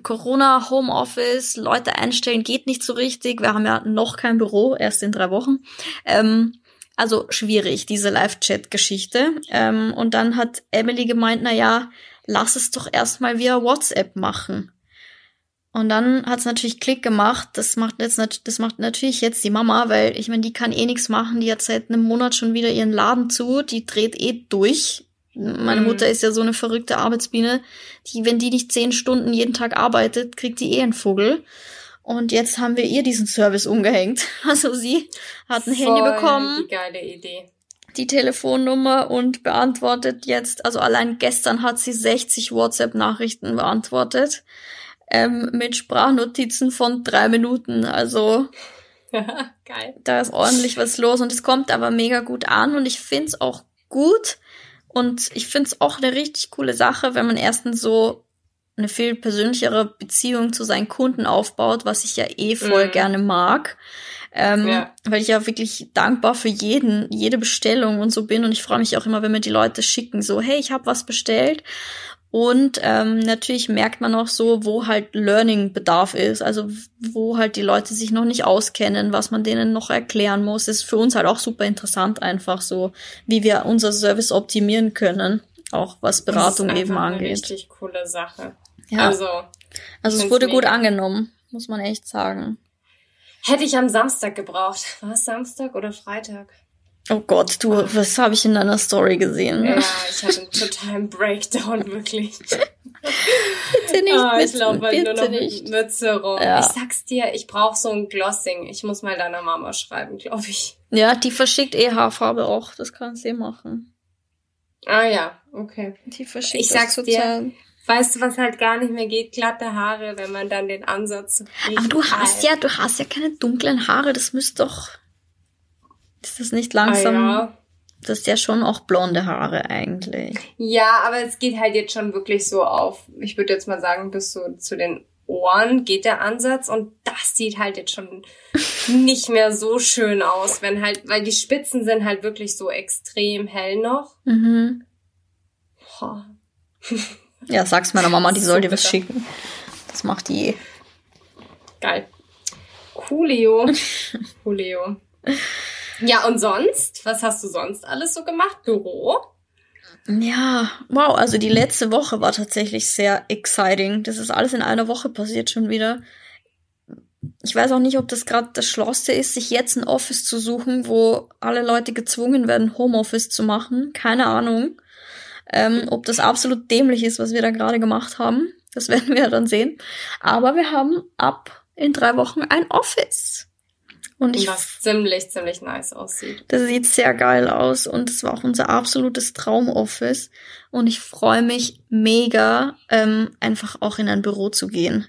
Corona, Homeoffice, Leute einstellen geht nicht so richtig. Wir haben ja noch kein Büro, erst in drei Wochen. Ähm, also schwierig, diese Live-Chat-Geschichte. Ähm, und dann hat Emily gemeint, na ja, lass es doch erstmal via WhatsApp machen. Und dann hat's natürlich Klick gemacht. Das macht jetzt nat- das macht natürlich jetzt die Mama, weil ich meine, die kann eh nichts machen. Die hat seit einem Monat schon wieder ihren Laden zu. Die dreht eh durch. Meine mhm. Mutter ist ja so eine verrückte Arbeitsbiene. Die, wenn die nicht zehn Stunden jeden Tag arbeitet, kriegt die eh einen Vogel. Und jetzt haben wir ihr diesen Service umgehängt. Also sie hat ein Voll Handy bekommen. Die geile Idee. Die Telefonnummer und beantwortet jetzt, also allein gestern hat sie sechzig WhatsApp-Nachrichten beantwortet. Ähm, mit Sprachnotizen von drei Minuten. Also Geil. Da ist ordentlich was los und es kommt aber mega gut an und ich finde es auch gut und ich finde es auch eine richtig coole Sache, wenn man erstens so eine viel persönlichere Beziehung zu seinen Kunden aufbaut, was ich ja eh voll mm. gerne mag, ähm, ja. weil ich ja wirklich dankbar für jeden, jede Bestellung und so bin und ich freue mich auch immer, wenn mir die Leute schicken, so hey, ich habe was bestellt. Und ähm, natürlich merkt man auch so, wo halt Learning-Bedarf ist, also wo halt die Leute sich noch nicht auskennen, was man denen noch erklären muss. Das ist für uns halt auch super interessant einfach so, wie wir unser Service optimieren können, auch was Beratung eben angeht. Das ist eine richtig coole Sache. Ja. Also, also es wurde gut angenommen, muss man echt sagen. Hätte ich am Samstag gebraucht. War es Samstag oder Freitag? Oh Gott, du, was habe ich in deiner Story gesehen? Ja, ich hatte einen totalen Breakdown, wirklich. Bitte nicht, oh, ich laufe halt nur noch mit Mütze rum. Ja. Ich sag's dir, ich brauche so ein Glossing. Ich muss mal deiner Mama schreiben, glaube ich. Ja, die verschickt eh Haarfarbe auch. Das kannst du eh machen. Ah ja, okay. Die verschickt ich sag's dir. Weißt du, was halt gar nicht mehr geht? Glatte Haare, wenn man dann den Ansatz... Aber du hast ja, du hast ja keine dunklen Haare. Das müsst doch... Ist das nicht langsam? Ah, ja. Das ist ja schon auch blonde Haare eigentlich. Ja, aber es geht halt jetzt schon wirklich so auf. Ich würde jetzt mal sagen, bis so zu den Ohren geht der Ansatz und das sieht halt jetzt schon nicht mehr so schön aus, wenn halt, weil die Spitzen sind halt wirklich so extrem hell noch. Mhm. Ja, sag's meiner Mama, die soll dir was schicken. Das macht die eh. Geil. Coolio. Coolio. Ja, und sonst? Was hast du sonst alles so gemacht? Büro? Ja, wow, also die letzte Woche war tatsächlich sehr exciting. Das ist alles in einer Woche passiert schon wieder. Ich weiß auch nicht, ob das gerade das Schlauste ist, sich jetzt ein Office zu suchen, wo alle Leute gezwungen werden, Homeoffice zu machen. Keine Ahnung, ähm, ob das absolut dämlich ist, was wir da gerade gemacht haben. Das werden wir dann sehen. Aber wir haben ab in drei Wochen ein Office. Und ich, was ziemlich, ziemlich nice aussieht. Das sieht sehr geil aus und es war auch unser absolutes Traumoffice. Und ich freue mich mega, ähm, einfach auch in ein Büro zu gehen.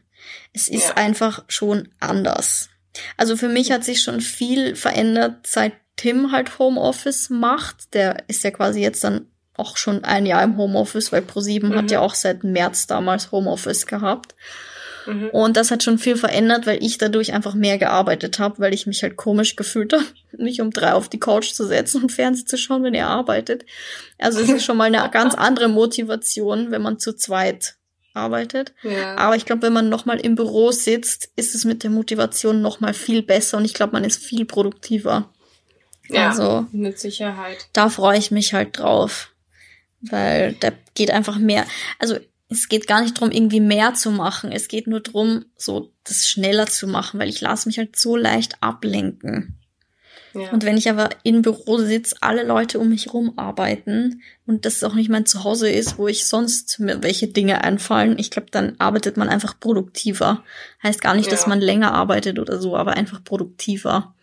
Es ist ja. einfach schon anders. Also für mich hat sich schon viel verändert, seit Tim halt Homeoffice macht. Der ist ja quasi jetzt dann auch schon ein Jahr im Homeoffice, weil ProSieben mhm. hat ja auch seit März damals Homeoffice gehabt. Und das hat schon viel verändert, weil ich dadurch einfach mehr gearbeitet habe, weil ich mich halt komisch gefühlt habe, mich um drei auf die Couch zu setzen und Fernsehen zu schauen, wenn er arbeitet. Also es ist schon mal eine ganz andere Motivation, wenn man zu zweit arbeitet. Ja. Aber ich glaube, wenn man nochmal im Büro sitzt, ist es mit der Motivation nochmal viel besser und ich glaube, man ist viel produktiver. Ja, also, mit Sicherheit. Da freue ich mich halt drauf, weil da geht einfach mehr... Also es geht gar nicht drum, irgendwie mehr zu machen. Es geht nur drum, so das schneller zu machen, weil ich lasse mich halt so leicht ablenken. Ja. Und wenn ich aber im Büro sitze, alle Leute um mich rum arbeiten und das auch nicht mein Zuhause ist, wo ich sonst mir welche Dinge einfallen, ich glaube, dann arbeitet man einfach produktiver. Heißt gar nicht, ja. dass man länger arbeitet oder so, aber einfach produktiver.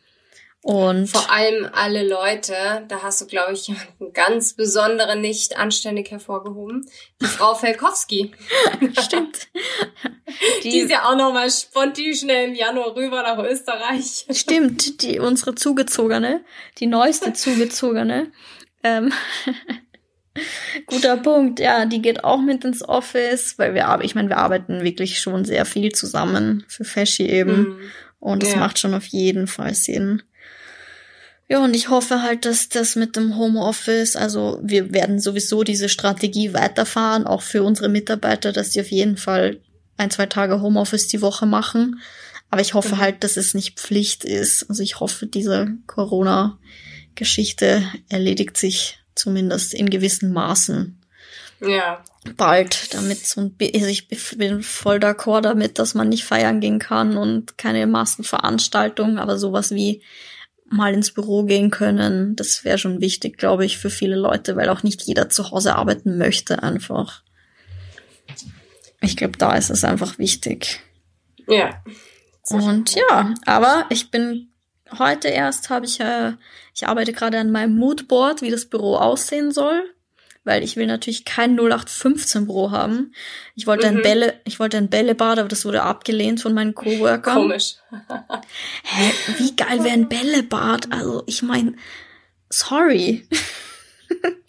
Und vor allem alle Leute, da hast du, glaube ich, jemanden ganz besonderen nicht anständig hervorgehoben, die Frau Felkowski. Stimmt. Die, die ist ja auch nochmal spontan schnell im Januar rüber nach Österreich. Stimmt, die unsere Zugezogene, die neueste Zugezogene. Ähm, guter Punkt, ja, die geht auch mit ins Office, weil wir, ich meine, wir arbeiten wirklich schon sehr viel zusammen für Feschi eben. Mhm. Und das ja. macht schon auf jeden Fall Sinn. Ja, und ich hoffe halt, dass das mit dem Homeoffice, also wir werden sowieso diese Strategie weiterfahren, auch für unsere Mitarbeiter, dass die auf jeden Fall ein, zwei Tage Homeoffice die Woche machen. Aber ich hoffe mhm. halt, dass es nicht Pflicht ist. Also ich hoffe, diese Corona-Geschichte erledigt sich zumindest in gewissen Maßen. Ja. Bald, damit so ein, also ich bin voll d'accord damit, dass man nicht feiern gehen kann und keine Massenveranstaltungen, aber sowas wie mal ins Büro gehen können, das wäre schon wichtig, glaube ich, für viele Leute, weil auch nicht jeder zu Hause arbeiten möchte einfach. Ich glaube, da ist es einfach wichtig. Ja. Und ja, aber ich bin heute erst, habe ich, äh, ich arbeite gerade an meinem Moodboard, wie das Büro aussehen soll, weil ich will natürlich kein null acht fünfzehn Büro haben. Ich wollte mhm. ein Bälle, ich wollte ein Bällebad, aber das wurde abgelehnt von meinen Coworkern. Komisch. Hä, wie geil wäre ein Bällebad? Also, ich meine, sorry.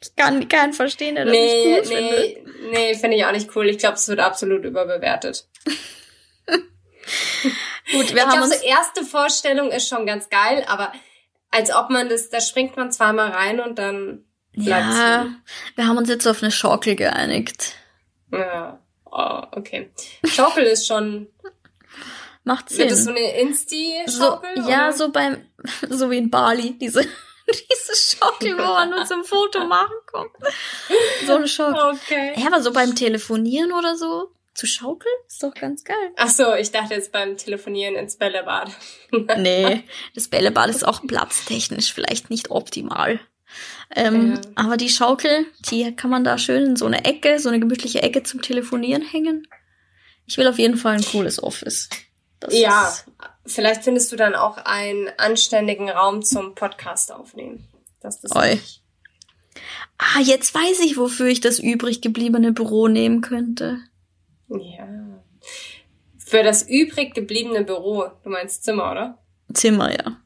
Ich kann keinen verstehen, der das nee, nicht cool nee, findet. Nee, finde ich auch nicht cool. Ich glaube, es wird absolut überbewertet. Gut, wir ich haben uns... Die erste Vorstellung ist schon ganz geil, aber als ob man das, da springt man zweimal rein und dann bleibt es. Ja, hin. Wir haben uns jetzt auf eine Schaukel geeinigt. Ja, oh, okay. Schaukel ist schon... Macht Sinn. Wird das so eine Insti-Schaukel? So, ja, so beim, so wie in Bali, diese... Diese Schaukel, wo man nur zum Foto machen kommt. So eine Schaukel. Okay. Ja, aber so beim Telefonieren oder so zu schaukeln ist doch ganz geil. Ach so, ich dachte jetzt beim Telefonieren ins Bällebad. Nee, das Bällebad ist auch platztechnisch vielleicht nicht optimal. Ähm, ja. Aber die Schaukel, die kann man da schön in so eine Ecke, so eine gemütliche Ecke zum Telefonieren hängen. Ich will auf jeden Fall ein cooles Office. Das ja, vielleicht findest du dann auch einen anständigen Raum zum Podcast aufnehmen. Das ist nicht... Ah, jetzt weiß ich, wofür ich das übrig gebliebene Büro nehmen könnte. Ja. Für das übrig gebliebene Büro. Du meinst Zimmer, oder? Zimmer, ja.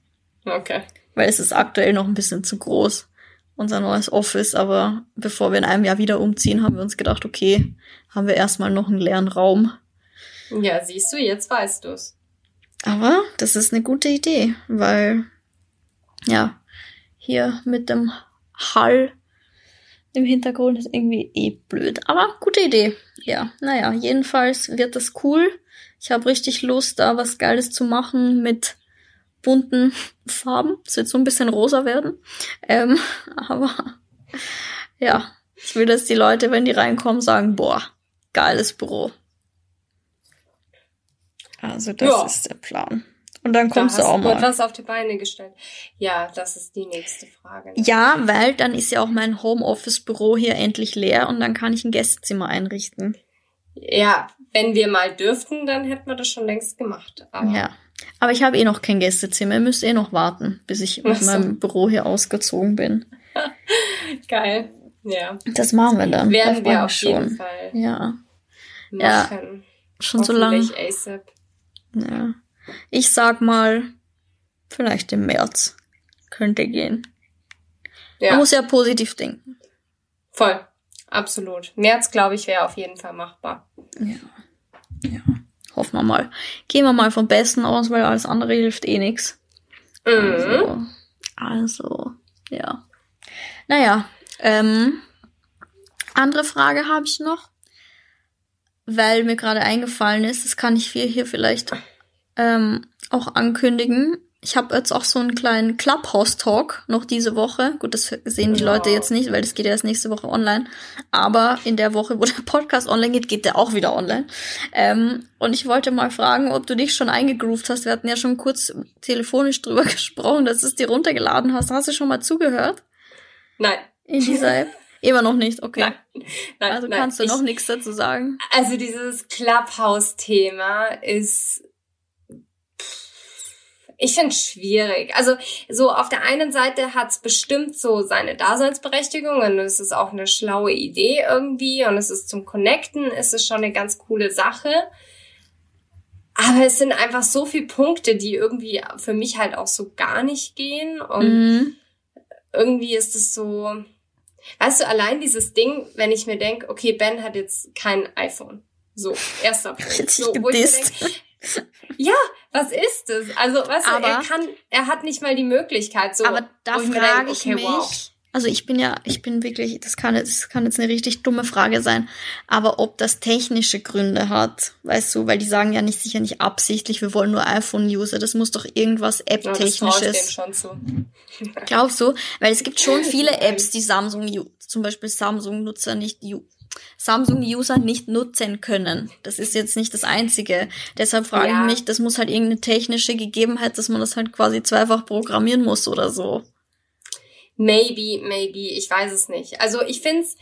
Okay. Weil es ist aktuell noch ein bisschen zu groß, unser neues Office. Aber bevor wir in einem Jahr wieder umziehen, haben wir uns gedacht, okay, haben wir erstmal noch einen leeren Raum. Ja, siehst du, jetzt weißt du's. Aber das ist eine gute Idee, weil, ja, hier mit dem Hall im Hintergrund ist irgendwie eh blöd. Aber gute Idee. Ja, naja, jedenfalls wird das cool. Ich habe richtig Lust, da was Geiles zu machen mit bunten Farben. Es wird so ein bisschen rosa werden. Ähm, aber, ja, ich will, dass die Leute, wenn die reinkommen, sagen, boah, geiles Büro. Also das ja. ist der Plan. Und dann kommst da du auch mal. Da hast du etwas auf die Beine gestellt. Ja, das ist die nächste Frage. Ja, weil dann ist ja auch mein Homeoffice-Büro hier endlich leer und dann kann ich ein Gästezimmer einrichten. Ja, wenn wir mal dürften, dann hätten wir das schon längst gemacht. Aber ja, aber ich habe eh noch kein Gästezimmer. Ihr müsst eh noch warten, bis ich aus meinem Büro hier ausgezogen bin. Geil, ja. Das machen wir dann. Werden wir auf jeden schon. Fall. Ja, ja. Schon so lange. ASAP. Ja. Ich sag mal, vielleicht im März könnte gehen. Ja. Man muss ja positiv denken. Voll, absolut. März, glaube ich, wäre auf jeden Fall machbar. Ja, ja. Hoffen wir mal. Gehen wir mal vom Besten aus, weil alles andere hilft eh nichts. Mhm. Also, also, ja. Naja, ähm, andere Frage habe ich noch. Weil mir gerade eingefallen ist, das kann ich hier vielleicht ähm, auch ankündigen. Ich habe jetzt auch so einen kleinen Clubhouse-Talk noch diese Woche. Gut, das sehen die wow. Leute jetzt nicht, weil das geht ja erst nächste Woche online. Aber in der Woche, wo der Podcast online geht, geht der auch wieder online. Ähm, und ich wollte mal fragen, ob du dich schon eingegroovt hast. Wir hatten ja schon kurz telefonisch drüber gesprochen, dass du es dir runtergeladen hast. Hast du schon mal zugehört? Nein. In dieser App? Immer noch nicht, okay. Nein, nein, also kannst nein, du noch ich, nichts dazu sagen? Also dieses Clubhouse-Thema ist, ich finde es schwierig. Also so auf der einen Seite hat es bestimmt so seine Daseinsberechtigung und es ist auch eine schlaue Idee irgendwie und es ist zum Connecten, es ist schon eine ganz coole Sache. Aber es sind einfach so viele Punkte, die irgendwie für mich halt auch so gar nicht gehen und mhm. irgendwie ist es so... Weißt du, allein dieses Ding, wenn ich mir denke, okay, Ben hat jetzt kein iPhone. So, erster Punkt. So, wo ich mir denk, ja, was ist das? Also, weißt du, aber, er kann, er hat nicht mal die Möglichkeit. So, aber da frage ich, frag ich denk, okay, mich, wow. Also ich bin ja, ich bin wirklich, das kann, das kann jetzt eine richtig dumme Frage sein, aber ob das technische Gründe hat, weißt du, weil die sagen ja nicht sicher nicht absichtlich, wir wollen nur iPhone-User, das muss doch irgendwas App-Technisches. Ja, das traue ich denen schon zu. Glaubst du? Weil es gibt schon viele Apps, die Samsung, zum Beispiel Samsung-Nutzer nicht, Samsung-User nicht nutzen können. Das ist jetzt nicht das Einzige. Deshalb frage ja. ich mich, das muss halt irgendeine technische Gegebenheit, dass man das halt quasi zweifach programmieren muss oder so. Maybe, maybe, ich weiß es nicht. Also ich finde es,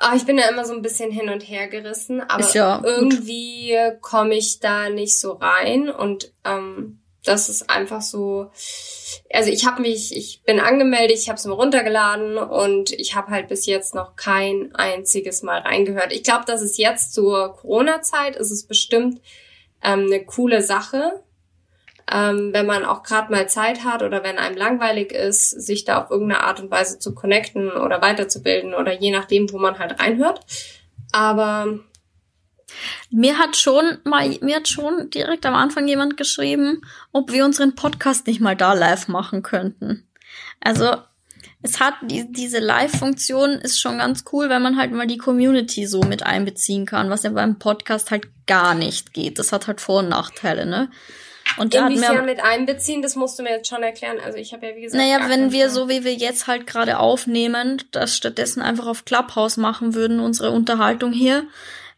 oh, ich bin da immer so ein bisschen hin und her gerissen, aber ja irgendwie komme ich da nicht so rein und ähm, Das ist einfach so, also ich habe mich, ich bin angemeldet, ich habe es mir runtergeladen und ich habe halt bis jetzt noch kein einziges Mal reingehört. Ich glaube, dass es jetzt zur Corona-Zeit ist, es bestimmt ähm, eine coole Sache, ähm, wenn man auch gerade mal Zeit hat oder wenn einem langweilig ist, sich da auf irgendeine Art und Weise zu connecten oder weiterzubilden oder je nachdem, wo man halt reinhört. Aber Mir hat schon mal, mir hat schon direkt am Anfang jemand geschrieben, ob wir unseren Podcast nicht mal da live machen könnten. Also es hat die, diese Live-Funktion ist schon ganz cool, weil man halt mal die Community so mit einbeziehen kann, was ja beim Podcast halt gar nicht geht. Das hat halt Vor- und Nachteile, ne? Und inwiefern mit einbeziehen, das musst du mir jetzt schon erklären. Also ich habe ja, wie gesagt... Naja, wenn wir so, wie wir jetzt halt gerade aufnehmen, das stattdessen einfach auf Clubhouse machen würden, unsere Unterhaltung hier,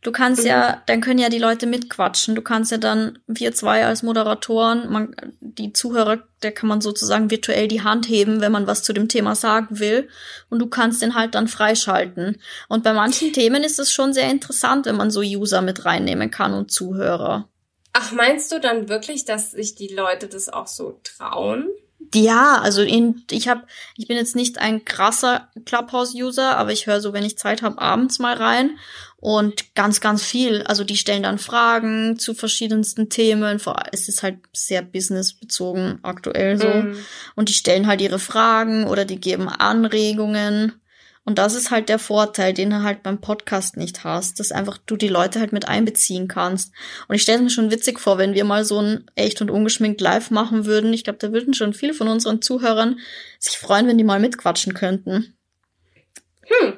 du kannst mhm. ja, dann können ja die Leute mitquatschen. Du kannst ja dann, wir zwei als Moderatoren, man, die Zuhörer, der kann man sozusagen virtuell die Hand heben, wenn man was zu dem Thema sagen will. Und du kannst den halt dann freischalten. Und bei manchen Themen ist es schon sehr interessant, wenn man so User mit reinnehmen kann und Zuhörer. Ach, meinst du dann wirklich, dass sich die Leute das auch so trauen? Ja, also in, ich hab, ich bin jetzt nicht ein krasser Clubhouse-User, aber ich höre so, wenn ich Zeit habe, abends mal rein und ganz, ganz viel. Also die stellen dann Fragen zu verschiedensten Themen. Es ist halt sehr businessbezogen aktuell so. Mhm. Und die stellen halt ihre Fragen oder die geben Anregungen. Und das ist halt der Vorteil, den du halt beim Podcast nicht hast, dass einfach du die Leute halt mit einbeziehen kannst. Und ich stelle es mir schon witzig vor, wenn wir mal so ein echt und ungeschminkt live machen würden. Ich glaube, da würden schon viele von unseren Zuhörern sich freuen, wenn die mal mitquatschen könnten. Hm,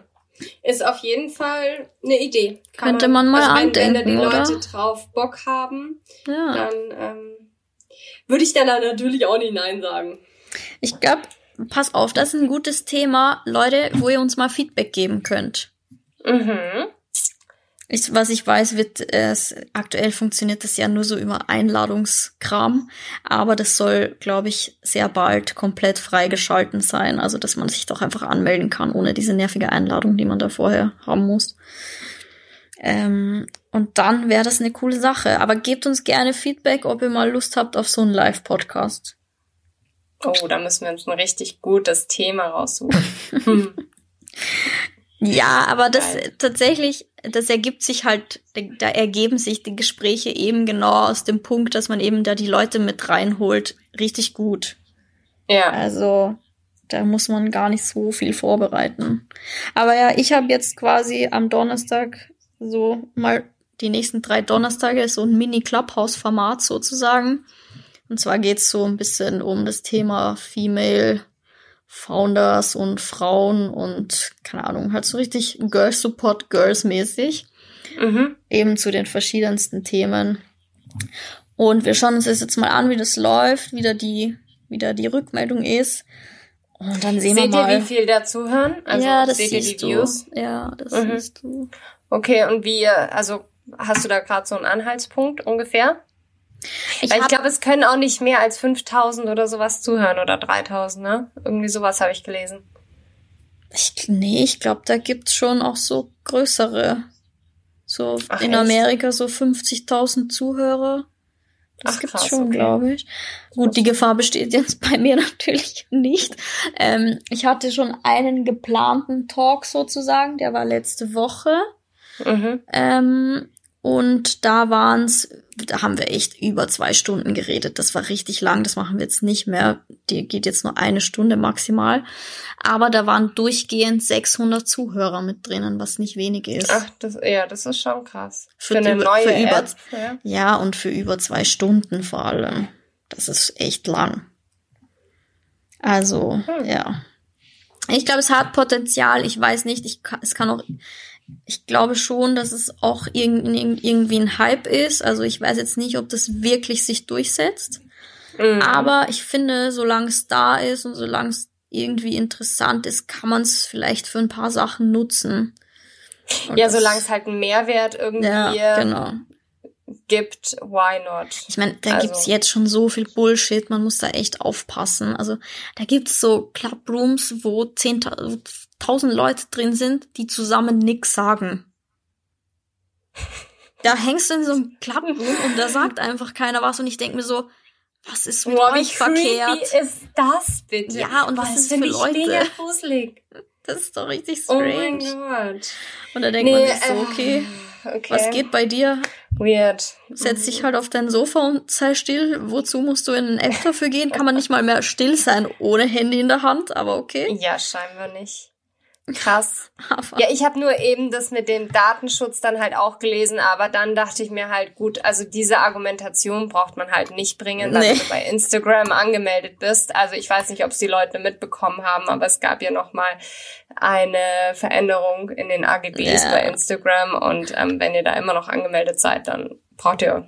ist auf jeden Fall eine Idee. Kann Könnte man, man mal also andenken, wenn, wenn da die Leute oder? drauf Bock haben, ja. dann ähm, würde ich dann natürlich auch nicht Nein sagen. Ich glaube... Pass auf, das ist ein gutes Thema, Leute, wo ihr uns mal Feedback geben könnt. Mhm. Ich, was ich weiß, wird es äh, aktuell funktioniert das ja nur so über Einladungskram, aber das soll, glaube ich, sehr bald komplett freigeschalten sein, also dass man sich doch einfach anmelden kann, ohne diese nervige Einladung, die man da vorher haben muss. Ähm, und dann wäre das eine coole Sache, aber gebt uns gerne Feedback, ob ihr mal Lust habt auf so einen Live-Podcast. Oh, da müssen wir uns ein richtig gutes Thema raussuchen. Hm. Ja, aber das Geil. tatsächlich, das ergibt sich halt, da ergeben sich die Gespräche eben genau aus dem Punkt, dass man eben da die Leute mit reinholt, richtig gut. Ja. Also, da muss man gar nicht so viel vorbereiten. Aber ja, ich habe jetzt quasi am Donnerstag so mal die nächsten drei Donnerstage so ein Mini-Clubhouse-Format sozusagen. Und zwar geht's so ein bisschen um das Thema Female Founders und Frauen und, keine Ahnung, halt so richtig Girl Support Girls mäßig. Mhm. Eben zu den verschiedensten Themen. Und wir schauen uns das jetzt mal an, wie das läuft, wie da die, wie da die Rückmeldung ist. Und dann sehen seht wir mal. Seht ihr, wie viel da zuhören? Also, ja, das seht ihr die Views? Du. Ja, das mhm. siehst du. Okay, und wie, also, hast du da gerade so einen Anhaltspunkt ungefähr? Ich, ich glaube, es können auch nicht mehr als fünftausend oder sowas zuhören oder dreitausend, ne? Irgendwie sowas habe ich gelesen. Ich, nee, ich glaube, da gibt's schon auch so größere. So Ach, in echt? Amerika so fünfzigtausend Zuhörer. Das Ach, gibt's krass, schon, okay. glaube ich. Gut, die Gefahr besteht jetzt bei mir natürlich nicht. Ähm, ich hatte schon einen geplanten Talk sozusagen, der war letzte Woche. Mhm. Ähm, Und da waren's, da haben wir echt über zwei Stunden geredet. Das war richtig lang, das machen wir jetzt nicht mehr. Die geht jetzt nur eine Stunde maximal. Aber da waren durchgehend sechshundert Zuhörer mit drinnen, was nicht wenig ist. Ach, das, ja, das ist schon krass. Für, für eine die, neue für über, App, ja. ja, und für über zwei Stunden vor allem. Das ist echt lang. Also, hm. ja. Ich glaube, es hat Potenzial. Ich weiß nicht, ich kann, es kann auch... Ich glaube schon, dass es auch irgendwie ein Hype ist. Also ich weiß jetzt nicht, ob das wirklich sich durchsetzt. Mhm. Aber ich finde, solange es da ist und solange es irgendwie interessant ist, kann man es vielleicht für ein paar Sachen nutzen. Und ja, solange es halt einen Mehrwert irgendwie ja, genau. gibt, why not? Ich meine, da also. gibt's jetzt schon so viel Bullshit, man muss da echt aufpassen. Also da gibt's so Clubrooms, wo zehntausend tausend Leute drin sind, die zusammen nix sagen. Da hängst du in so einem Clubroom und da sagt einfach keiner was und ich denke mir so, Was ist mit Boah, euch wie verkehrt? Wie ist das bitte? Ja, und was, was ist das für Leute? Mega gruselig. Das ist doch richtig strange. Oh mein Gott. Und da denkt nee, man sich so, okay, äh, okay, was geht bei dir? Weird. Setz dich halt auf dein Sofa und sei still. Wozu musst du in eine App dafür gehen? Kann man nicht mal mehr still sein ohne Handy in der Hand, aber okay. Ja, scheinbar nicht. Krass. Ja, ich habe nur eben das mit dem Datenschutz dann halt auch gelesen, aber dann dachte ich mir halt, gut, also diese Argumentation braucht man halt nicht bringen, dass nee. du bei Instagram angemeldet bist. Also ich weiß nicht, ob es die Leute mitbekommen haben, aber es gab ja nochmal eine Veränderung in den A G Bs yeah. bei Instagram und ähm, wenn ihr da immer noch angemeldet seid, dann braucht ihr...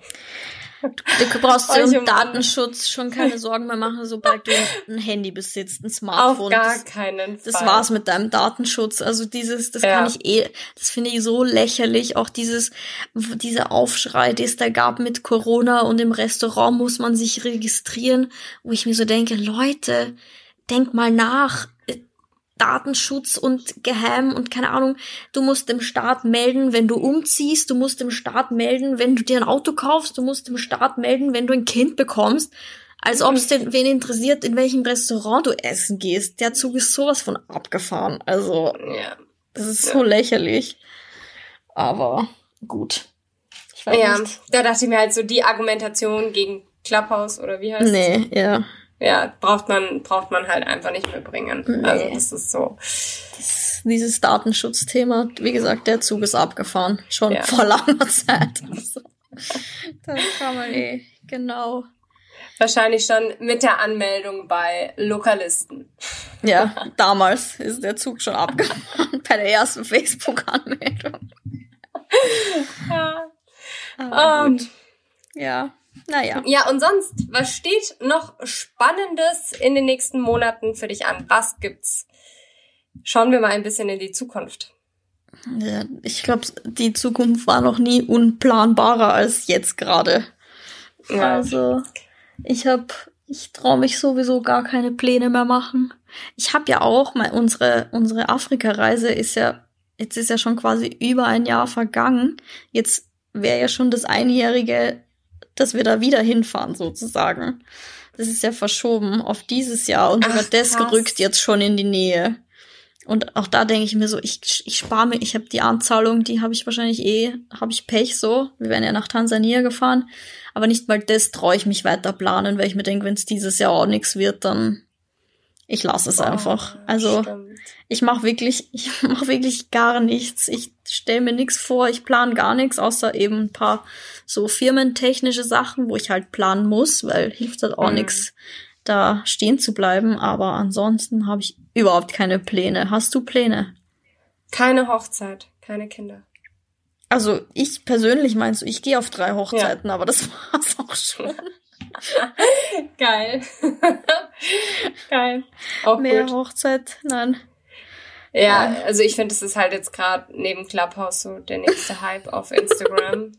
Du brauchst dir um Datenschutz schon keine Sorgen mehr machen, sobald du ein Handy besitzt, ein Smartphone. Auf gar keinen Fall. Das war's mit deinem Datenschutz. Also dieses, das ja. kann ich eh, das finde ich so lächerlich. Auch dieses, dieser Aufschrei, den es da gab mit Corona und im Restaurant muss man sich registrieren, wo ich mir so denke, Leute, denkt mal nach. Datenschutz und Geheim und keine Ahnung, du musst dem Staat melden, wenn du umziehst, du musst dem Staat melden, wenn du dir ein Auto kaufst, du musst dem Staat melden, wenn du ein Kind bekommst, als ob es den wen interessiert, in welchem Restaurant du essen gehst. Der Zug ist sowas von abgefahren, also ja. das ist so ja. lächerlich, aber gut. Ich weiß ja, nicht. Da dachte ich mir halt so, die Argumentation gegen Clubhouse oder wie heißt nee, das? Nee, ja. Ja, braucht man braucht man halt einfach nicht mehr bringen. Nee. Also das ist so. Das, dieses Datenschutzthema, wie gesagt, der Zug ist abgefahren. Schon ja. vor langer Zeit. Also, das kann man eh, genau. Wahrscheinlich schon mit der Anmeldung bei Lokalisten. Ja, damals ist der Zug schon abgefahren bei der ersten Facebook-Anmeldung. Ja. Aber um, gut. Ja. Naja. Ja, und sonst, was steht noch Spannendes in den nächsten Monaten für dich an? Was gibt's? Schauen wir mal ein bisschen in die Zukunft. Ja, ich glaube, die Zukunft war noch nie unplanbarer als jetzt gerade. Ja. Also, ich habe, ich traue mich sowieso gar keine Pläne mehr machen. Ich habe ja auch, mein, unsere, unsere Afrika-Reise ist ja, jetzt ist ja schon quasi über ein Jahr vergangen. Jetzt wäre ja schon das einjährige, dass wir da wieder hinfahren sozusagen. Das ist ja verschoben auf dieses Jahr und wird das gerückt jetzt schon in die Nähe. Und auch da denke ich mir so, ich ich spare mir, ich habe die Anzahlung, die habe ich wahrscheinlich eh, habe ich Pech so. Wir wären ja nach Tansania gefahren, aber nicht mal das traue ich mich weiter planen, weil ich mir denke, wenn es dieses Jahr auch nichts wird, dann ich lasse es oh, einfach. Also stimmt. ich mache wirklich, ich mache wirklich gar nichts. Ich stelle mir nichts vor, ich plane gar nichts, außer eben ein paar so firmentechnische Sachen, wo ich halt planen muss, weil hilft halt auch mhm. nichts, da stehen zu bleiben. Aber ansonsten habe ich überhaupt keine Pläne. Hast du Pläne? Keine Hochzeit, keine Kinder. Also ich persönlich meinst du, ich gehe auf drei Hochzeiten, ja. aber das war's auch schon. Geil. Geil. Auch mehr gut. Hochzeit, nein. Ja, also ich finde, es ist halt jetzt gerade neben Clubhouse so der nächste Hype auf Instagram.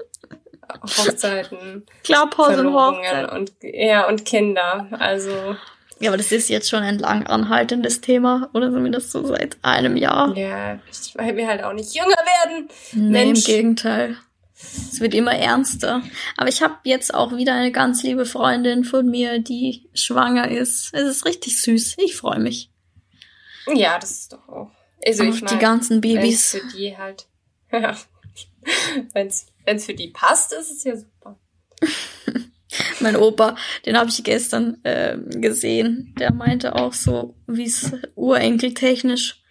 Hochzeiten, Clubhouse und Hochzeiten. Und, ja, und Kinder, also... Ja, aber das ist jetzt schon ein lang anhaltendes Thema, oder zumindest so seit einem Jahr. Ja, ich will halt auch nicht jünger werden. Nee, Mensch. Im Gegenteil. Es wird immer ernster. Aber ich habe jetzt auch wieder eine ganz liebe Freundin von mir, die schwanger ist. Es ist richtig süß. Ich freue mich. Ja, das ist doch auch. Also ich meine, die ganzen Babys. Wenn's für die halt. Ja. Wenn's, wenn's für die passt, ist es ja super. Mein Opa, den habe ich gestern äh, gesehen. Der meinte auch so, wie es urenkeltechnisch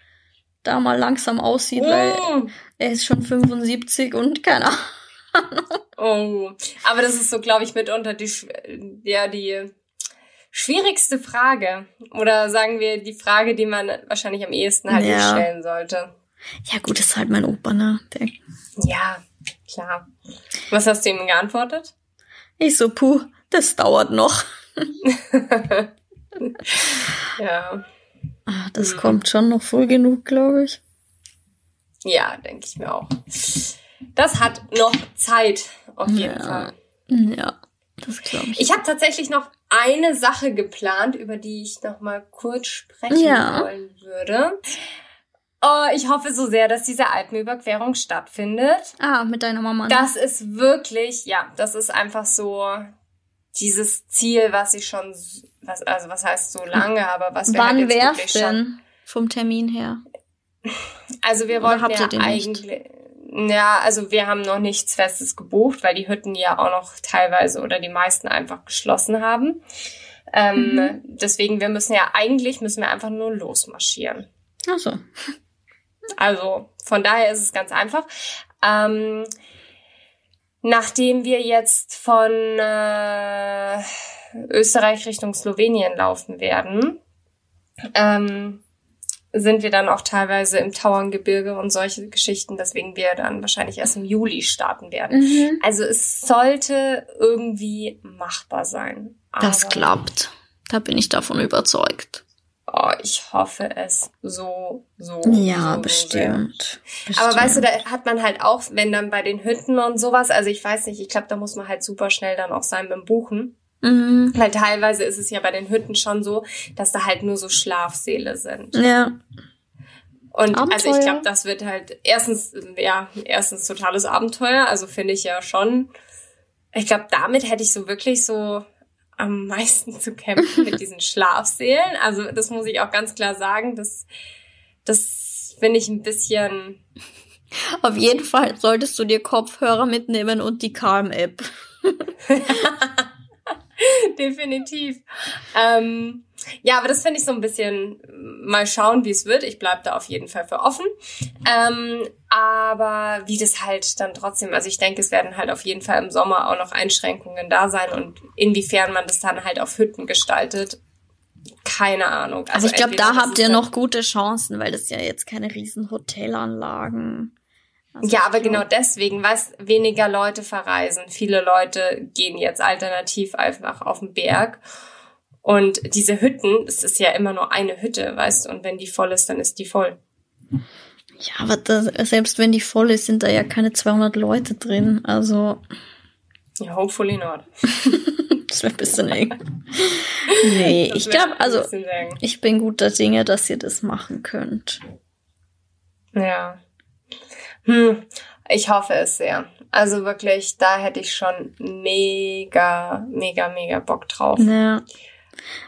da mal langsam aussieht, oh. weil er ist schon fünfundsiebzig und keine Ahnung. Oh, aber das ist so, glaube ich, mitunter die, ja, die schwierigste Frage. Oder sagen wir, die Frage, die man wahrscheinlich am ehesten halt ja. nicht stellen sollte. Ja gut, das ist halt mein Opa, ne? Der ja, klar. Was hast du ihm geantwortet? Ich so, puh, das dauert noch. ja. Ah, das hm. kommt schon noch früh genug, glaube ich. Ja, denke ich mir auch. Das hat noch Zeit, auf jeden ja. Fall. Ja, das glaube ich. Ich habe tatsächlich noch eine Sache geplant, über die ich noch mal kurz sprechen ja. wollen würde. Oh, ich hoffe so sehr, dass diese Alpenüberquerung stattfindet. Ah, mit deiner Mama. Ne? Das ist wirklich, ja, das ist einfach so... dieses Ziel, was ich schon, was, also was heißt so lange, aber was wir halt jetzt wirklich schon... Wann wär's denn vom Termin her? Also wir wollten ja eigentlich... Nicht? Ja, also wir haben noch nichts Festes gebucht, weil die Hütten ja auch noch teilweise oder die meisten einfach geschlossen haben. Ähm, mhm. Deswegen, wir müssen ja eigentlich, müssen wir einfach nur losmarschieren. Ach so. Also von daher ist es ganz einfach. Ähm, nachdem wir jetzt von äh, Österreich Richtung Slowenien laufen werden, ähm, sind wir dann auch teilweise im Tauerngebirge und solche Geschichten, deswegen wir dann wahrscheinlich erst im Juli starten werden. Mhm. Also es sollte irgendwie machbar sein. Das klappt. Da bin ich davon überzeugt. Oh, ich hoffe es so, so. Ja, so bestimmt. bestimmt. Aber weißt du, da hat man halt auch, wenn dann bei den Hütten und sowas, also ich weiß nicht, ich glaube, da muss man halt super schnell dann auch sein beim Buchen. Mhm. Weil teilweise ist es ja bei den Hütten schon so, dass da halt nur so Schlafsäle sind. Ja. Und Abenteuer. Also ich glaube, das wird halt erstens, ja, erstens totales Abenteuer, also finde ich ja schon. Ich glaube, damit hätte ich so wirklich so am meisten zu kämpfen mit diesen Schlafsälen. Also das muss ich auch ganz klar sagen, das, das finde ich ein bisschen... Auf jeden Fall solltest du dir Kopfhörer mitnehmen und die Calm App. Definitiv. Ähm, ja, aber das finde ich so ein bisschen, mal schauen, wie es wird. Ich bleibe da auf jeden Fall für offen. Ähm, aber wie das halt dann trotzdem, also ich denke, es werden halt auf jeden Fall im Sommer auch noch Einschränkungen da sein und inwiefern man das dann halt auf Hütten gestaltet, keine Ahnung. Also, also ich glaube, da habt ihr noch gute Chancen, weil das ja jetzt keine riesen Hotelanlagen. Also ja, aber genau deswegen, weißt, weniger Leute verreisen. Viele Leute gehen jetzt alternativ einfach auf den Berg. Und diese Hütten, es ist ja immer nur eine Hütte, weißt du, und wenn die voll ist, dann ist die voll. Ja, aber das, selbst wenn die voll ist, sind da ja keine zweihundert Leute drin, also... Ja, hopefully not. Das wäre ein bisschen eng. Nee, ich glaube, also, ich bin guter Dinge, dass ihr das machen könnt. Ja. Hm, ich hoffe es sehr. Also wirklich, da hätte ich schon mega, mega, mega Bock drauf. Ja.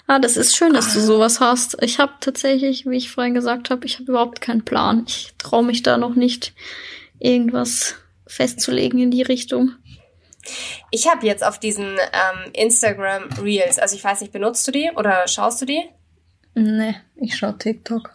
Ah, das ist schön, dass du sowas hast. Ich habe tatsächlich, wie ich vorhin gesagt habe, ich habe überhaupt keinen Plan. Ich traue mich da noch nicht, irgendwas festzulegen in die Richtung. Ich habe jetzt auf diesen ähm, Instagram Reels, also ich weiß nicht, benutzt du die oder schaust du die? Nee, ich schaue TikTok.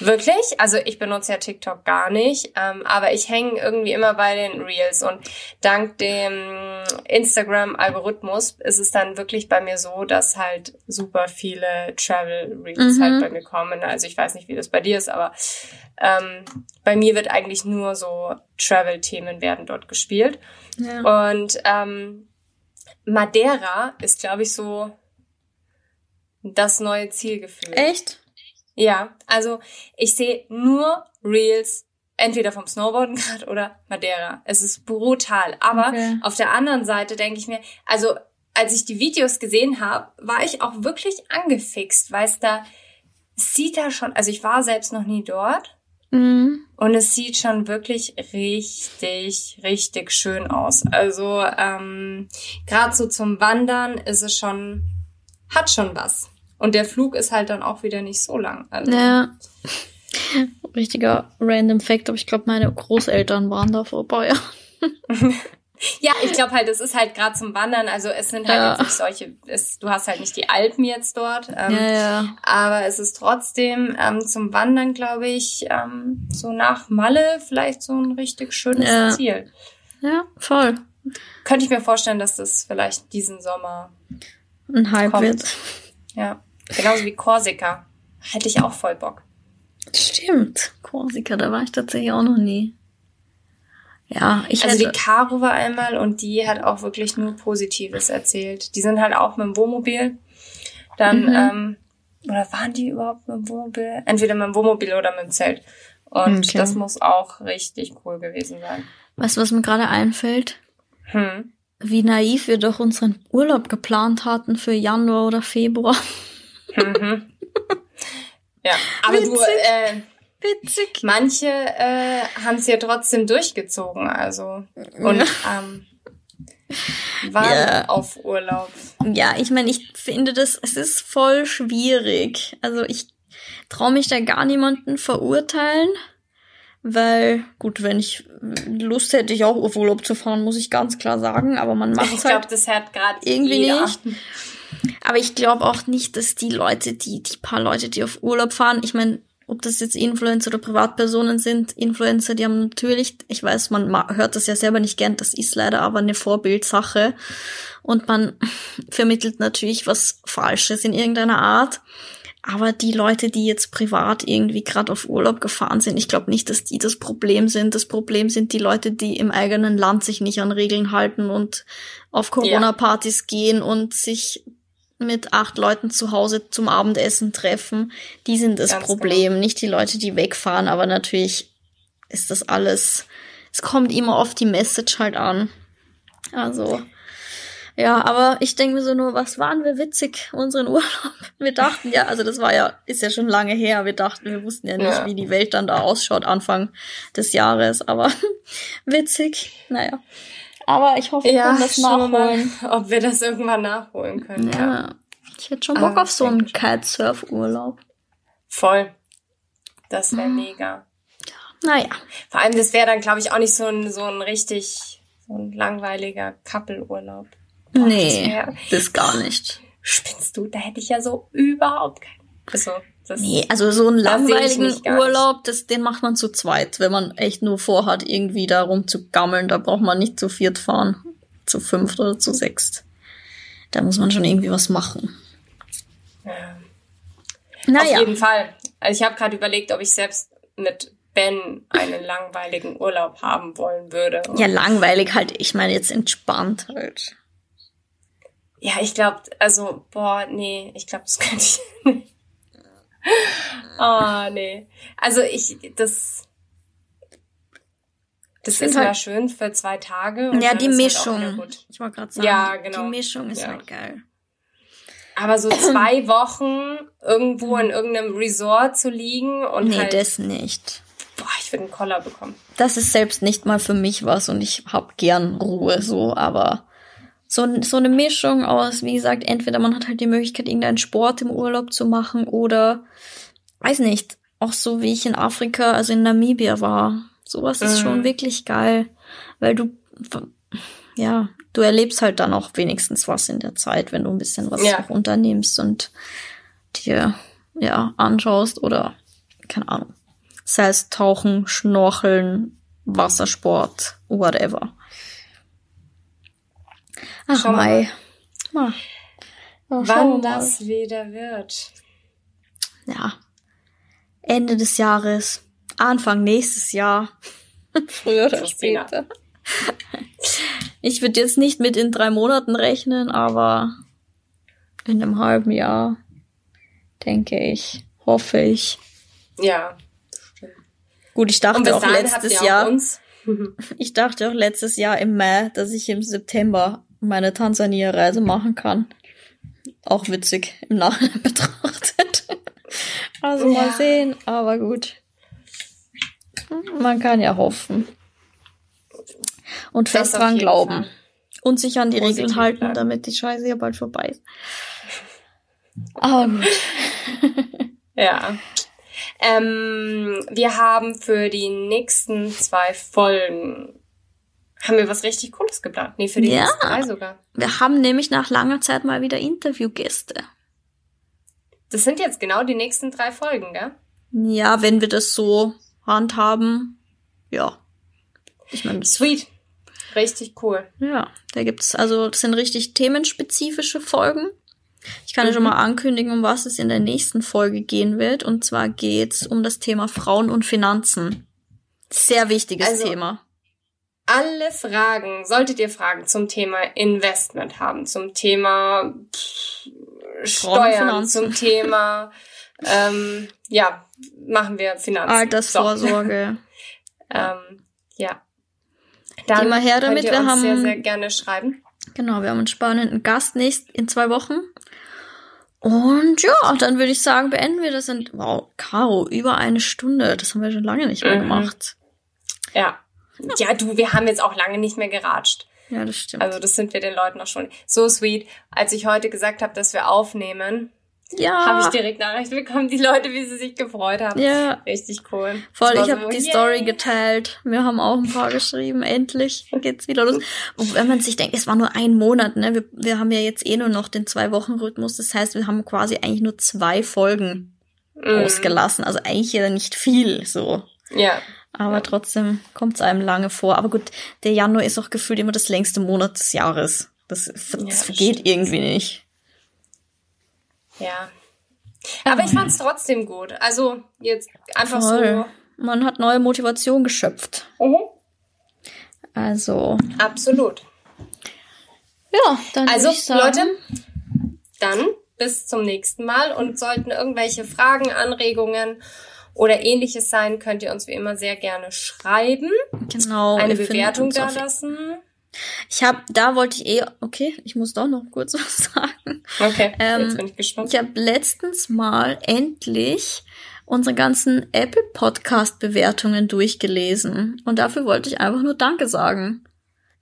Wirklich? Also ich benutze ja TikTok gar nicht, ähm, aber ich hänge irgendwie immer bei den Reels und dank dem Instagram-Algorithmus ist es dann wirklich bei mir so, dass halt super viele Travel-Reels mhm. halt bei mir kommen. Also ich weiß nicht, wie das bei dir ist, aber ähm, bei mir wird eigentlich nur so Travel-Themen werden dort gespielt. Ja. Und ähm, Madeira ist, glaube ich, so das neue Zielgefühl. Echt? Ja, also ich sehe nur Reels, entweder vom Snowboarden gerade oder Madeira. Es ist brutal. Aber okay. Auf der anderen Seite denke ich mir, also als ich die Videos gesehen habe, war ich auch wirklich angefixt, weil es da sieht da schon, also ich war selbst noch nie dort mhm. und es sieht schon wirklich richtig, richtig schön aus. Also ähm, gerade so zum Wandern ist es schon, hat schon was. Und der Flug ist halt dann auch wieder nicht so lang. Also. Ja. Richtiger random Fact, aber ich glaube, meine Großeltern waren da vorbei. Ja, ich glaube halt, es ist halt gerade zum Wandern. Also es sind halt ja. jetzt nicht solche, es, du hast halt nicht die Alpen jetzt dort. Ähm, ja, ja. Aber es ist trotzdem ähm, zum Wandern, glaube ich, ähm, so nach Malle vielleicht so ein richtig schönes ja. Ziel. Ja, voll. Könnte ich mir vorstellen, dass das vielleicht diesen Sommer ein Hype kommt. Wird. Ja, genauso wie Korsika. Hätte ich auch voll Bock. Stimmt, Korsika, da war ich tatsächlich auch noch nie. Ja, ich Also die Caro war einmal und die hat auch wirklich nur Positives erzählt. Die sind halt auch mit dem Wohnmobil. Dann, mhm. ähm, oder waren die überhaupt mit dem Wohnmobil? Entweder mit dem Wohnmobil oder mit dem Zelt. Und okay. Das muss auch richtig cool gewesen sein. Weißt du, was mir gerade einfällt? Hm. Wie naiv wir doch unseren Urlaub geplant hatten für Januar oder Februar. Mhm. Ja, aber witzig, du, äh, witzig. Manche äh, haben es ja trotzdem durchgezogen, also. Und, ja. ähm, warm ja. auf Urlaub. Ja, ich meine, ich finde das, es ist voll schwierig. Also ich traue mich da gar niemanden verurteilen, weil, gut, wenn ich Lust hätte, ich auch auf Urlaub zu fahren, muss ich ganz klar sagen, aber man macht es halt. Ich glaube, das hört gerade irgendwie jeder. Nicht. Aber ich glaube auch nicht, dass die Leute, die, die paar Leute, die auf Urlaub fahren, ich meine, ob das jetzt Influencer oder Privatpersonen sind, Influencer, die haben natürlich, ich weiß, man hört das ja selber nicht gern, das ist leider aber eine Vorbildsache und man vermittelt natürlich was Falsches in irgendeiner Art, aber die Leute, die jetzt privat irgendwie gerade auf Urlaub gefahren sind, ich glaube nicht, dass die das Problem sind. Das Problem sind die Leute, die im eigenen Land sich nicht an Regeln halten und auf Corona-Partys ja. gehen und sich mit acht Leuten zu Hause zum Abendessen treffen, die sind das Ganz Problem, genau. nicht die Leute, die wegfahren, aber natürlich ist das alles, es kommt immer oft die Message halt an. Also, ja, aber ich denke mir so nur, was waren wir witzig, unseren Urlaub? Wir dachten ja, also das war ja, ist ja schon lange her, wir dachten, wir wussten ja nicht, ja. wie die Welt dann da ausschaut Anfang des Jahres, aber witzig, naja. Aber ich hoffe, wir ja, können das nachholen. Mal, ob wir das irgendwann nachholen können. Ja, ja. Ich hätte schon Bock Aber auf so einen Kitesurf-Urlaub. Voll. Das wäre mhm. mega. Ja. Naja. Vor allem, das wäre dann, glaube ich, auch nicht so ein, so ein richtig so ein langweiliger Couple-Urlaub. Boah, nee, das, wär, das gar nicht. Spinnst du? Da hätte ich ja so überhaupt keinen. Also, das, nee, also so einen langweiligen Urlaub, das, den macht man zu zweit, wenn man echt nur vorhat, irgendwie da rumzugammeln. Da braucht man nicht zu viert fahren, zu fünft oder zu sechst. Da muss man schon irgendwie was machen. Ja. Naja. Auf jeden Fall. Also ich habe gerade überlegt, ob ich selbst mit Ben einen langweiligen Urlaub haben wollen würde. Ja, langweilig halt. Ich meine jetzt entspannt halt. Ja, ich glaube, also, boah, nee, ich glaube, das könnte ich nicht. Ah, oh, nee. Also ich, das das ist halt, ja schön für zwei Tage. Und ja, die Mischung. Halt ich wollte gerade sagen, ja, genau. die Mischung ist ja. halt geil. Aber so zwei Wochen irgendwo in irgendeinem Resort zu liegen und nee, halt... Nee, das nicht. Boah, ich würde einen Koller bekommen. Das ist selbst nicht mal für mich was und ich habe gern Ruhe so, aber... So, so eine Mischung aus, wie gesagt, entweder man hat halt die Möglichkeit, irgendeinen Sport im Urlaub zu machen oder, weiß nicht, auch so wie ich in Afrika, also in Namibia war. Sowas ist mhm. schon wirklich geil, weil du, ja, du erlebst halt dann auch wenigstens was in der Zeit, wenn du ein bisschen was ja. unternimmst und dir, ja, anschaust oder, keine Ahnung, sei es Tauchen, Schnorcheln, Wassersport, whatever. Ach, Schau Mai. Mal. Oh, wann das mal. wieder wird. Ja. Ende des Jahres. Anfang nächstes Jahr. Früher oder später. Ich würde jetzt nicht mit in drei Monaten rechnen, aber in einem halben Jahr denke ich, hoffe ich. Ja. Gut, ich dachte auch letztes Jahr. Uns. Ich dachte auch letztes Jahr im Mai, dass ich im September meine Tansania-Reise machen kann. Auch witzig im Nachhinein betrachtet. Also ja. mal sehen, aber gut. Man kann ja hoffen. Und das fest dran glauben. Fall. Und sich an die Positiv Regeln halten, bleiben. Damit die Scheiße ja bald vorbei ist. Aber gut. Ja. Ähm, wir haben für die nächsten zwei Folgen haben wir was richtig Cooles geplant. Nee, für die ja. nächsten drei sogar. Wir haben nämlich nach langer Zeit mal wieder Interviewgäste. Das sind jetzt genau die nächsten drei Folgen, gell? Ja, wenn wir das so handhaben, ja. Ich meine, sweet. Richtig cool. Ja, da gibt's, also das sind richtig themenspezifische Folgen. Ich kann ja schon mal ankündigen, um was es in der nächsten Folge gehen wird. Und zwar geht's um das Thema Frauen und Finanzen. Sehr wichtiges also, Thema. Alle Fragen, solltet ihr Fragen zum Thema Investment haben, zum Thema Steuern, zum Thema, ähm, ja, machen wir Finanzen. Altersvorsorge. So. ähm, ja. Dann Geh mal her damit. Könnt ihr uns wir haben sehr, sehr gerne schreiben. Genau, wir haben einen spannenden Gast nächst in zwei Wochen. Und ja, dann würde ich sagen, beenden wir das. In, wow, Caro, über eine Stunde. Das haben wir schon lange nicht mehr mhm. gemacht. Ja. ja. Ja, du, wir haben jetzt auch lange nicht mehr geratscht. Ja, das stimmt. Also das sind wir den Leuten auch schon. So sweet. Als ich heute gesagt habe, dass wir aufnehmen, ja, habe ich direkt Nachrichten bekommen, die Leute, wie sie sich gefreut haben. Ja. Richtig cool. Voll, ich so habe die yay. Story geteilt. Wir haben auch ein paar geschrieben. Endlich geht's wieder los. Und wenn man sich denkt, es war nur ein Monat, ne? Wir, wir haben ja jetzt eh nur noch den Zwei-Wochen-Rhythmus. Das heißt, wir haben quasi eigentlich nur zwei Folgen mm. ausgelassen. Also eigentlich ja nicht viel so. Ja. Aber ja. trotzdem kommt es einem lange vor. Aber gut, der Januar ist auch gefühlt immer das längste Monat des Jahres. Das, das, ja, das geht stimmt. irgendwie nicht. Ja, aber ich fand's trotzdem gut. Also jetzt einfach Voll. so. Man hat neue Motivation geschöpft. Mhm. Also. Absolut. Ja, dann also würde ich sagen, Leute, dann bis zum nächsten Mal. Und sollten irgendwelche Fragen, Anregungen oder ähnliches sein, könnt ihr uns wie immer sehr gerne schreiben. Genau. Eine Bewertung da lassen. Ich habe, da wollte ich eh, okay, ich muss doch noch kurz was sagen. Okay, ähm, jetzt bin ich gespannt. Ich habe letztens mal endlich unsere ganzen Apple-Podcast-Bewertungen durchgelesen. Und dafür wollte ich einfach nur Danke sagen.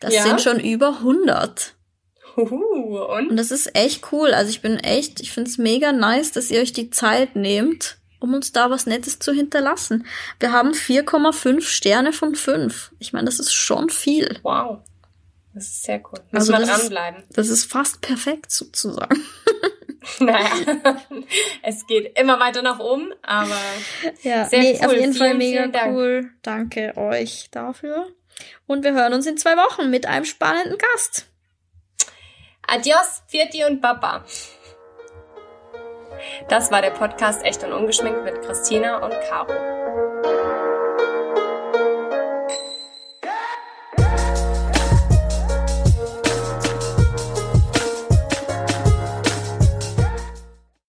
Das ja? sind schon über hundert. Uhu, und? Und das ist echt cool. Also ich bin echt, ich find's mega nice, dass ihr euch die Zeit nehmt, um uns da was Nettes zu hinterlassen. Wir haben vier Komma fünf Sterne von fünf. Ich meine, das ist schon viel. Wow, das ist sehr cool. Muss also man das dranbleiben. Ist, das ist fast perfekt sozusagen. Naja, es geht immer weiter nach oben, aber ja, sehr nee, cool. Auf jeden vielen, Fall mega vielen Dank. Cool. Danke euch dafür. Und wir hören uns in zwei Wochen mit einem spannenden Gast. Adios, Pfiati und Baba. Das war der Podcast Echt und Ungeschminkt mit Christina und Caro.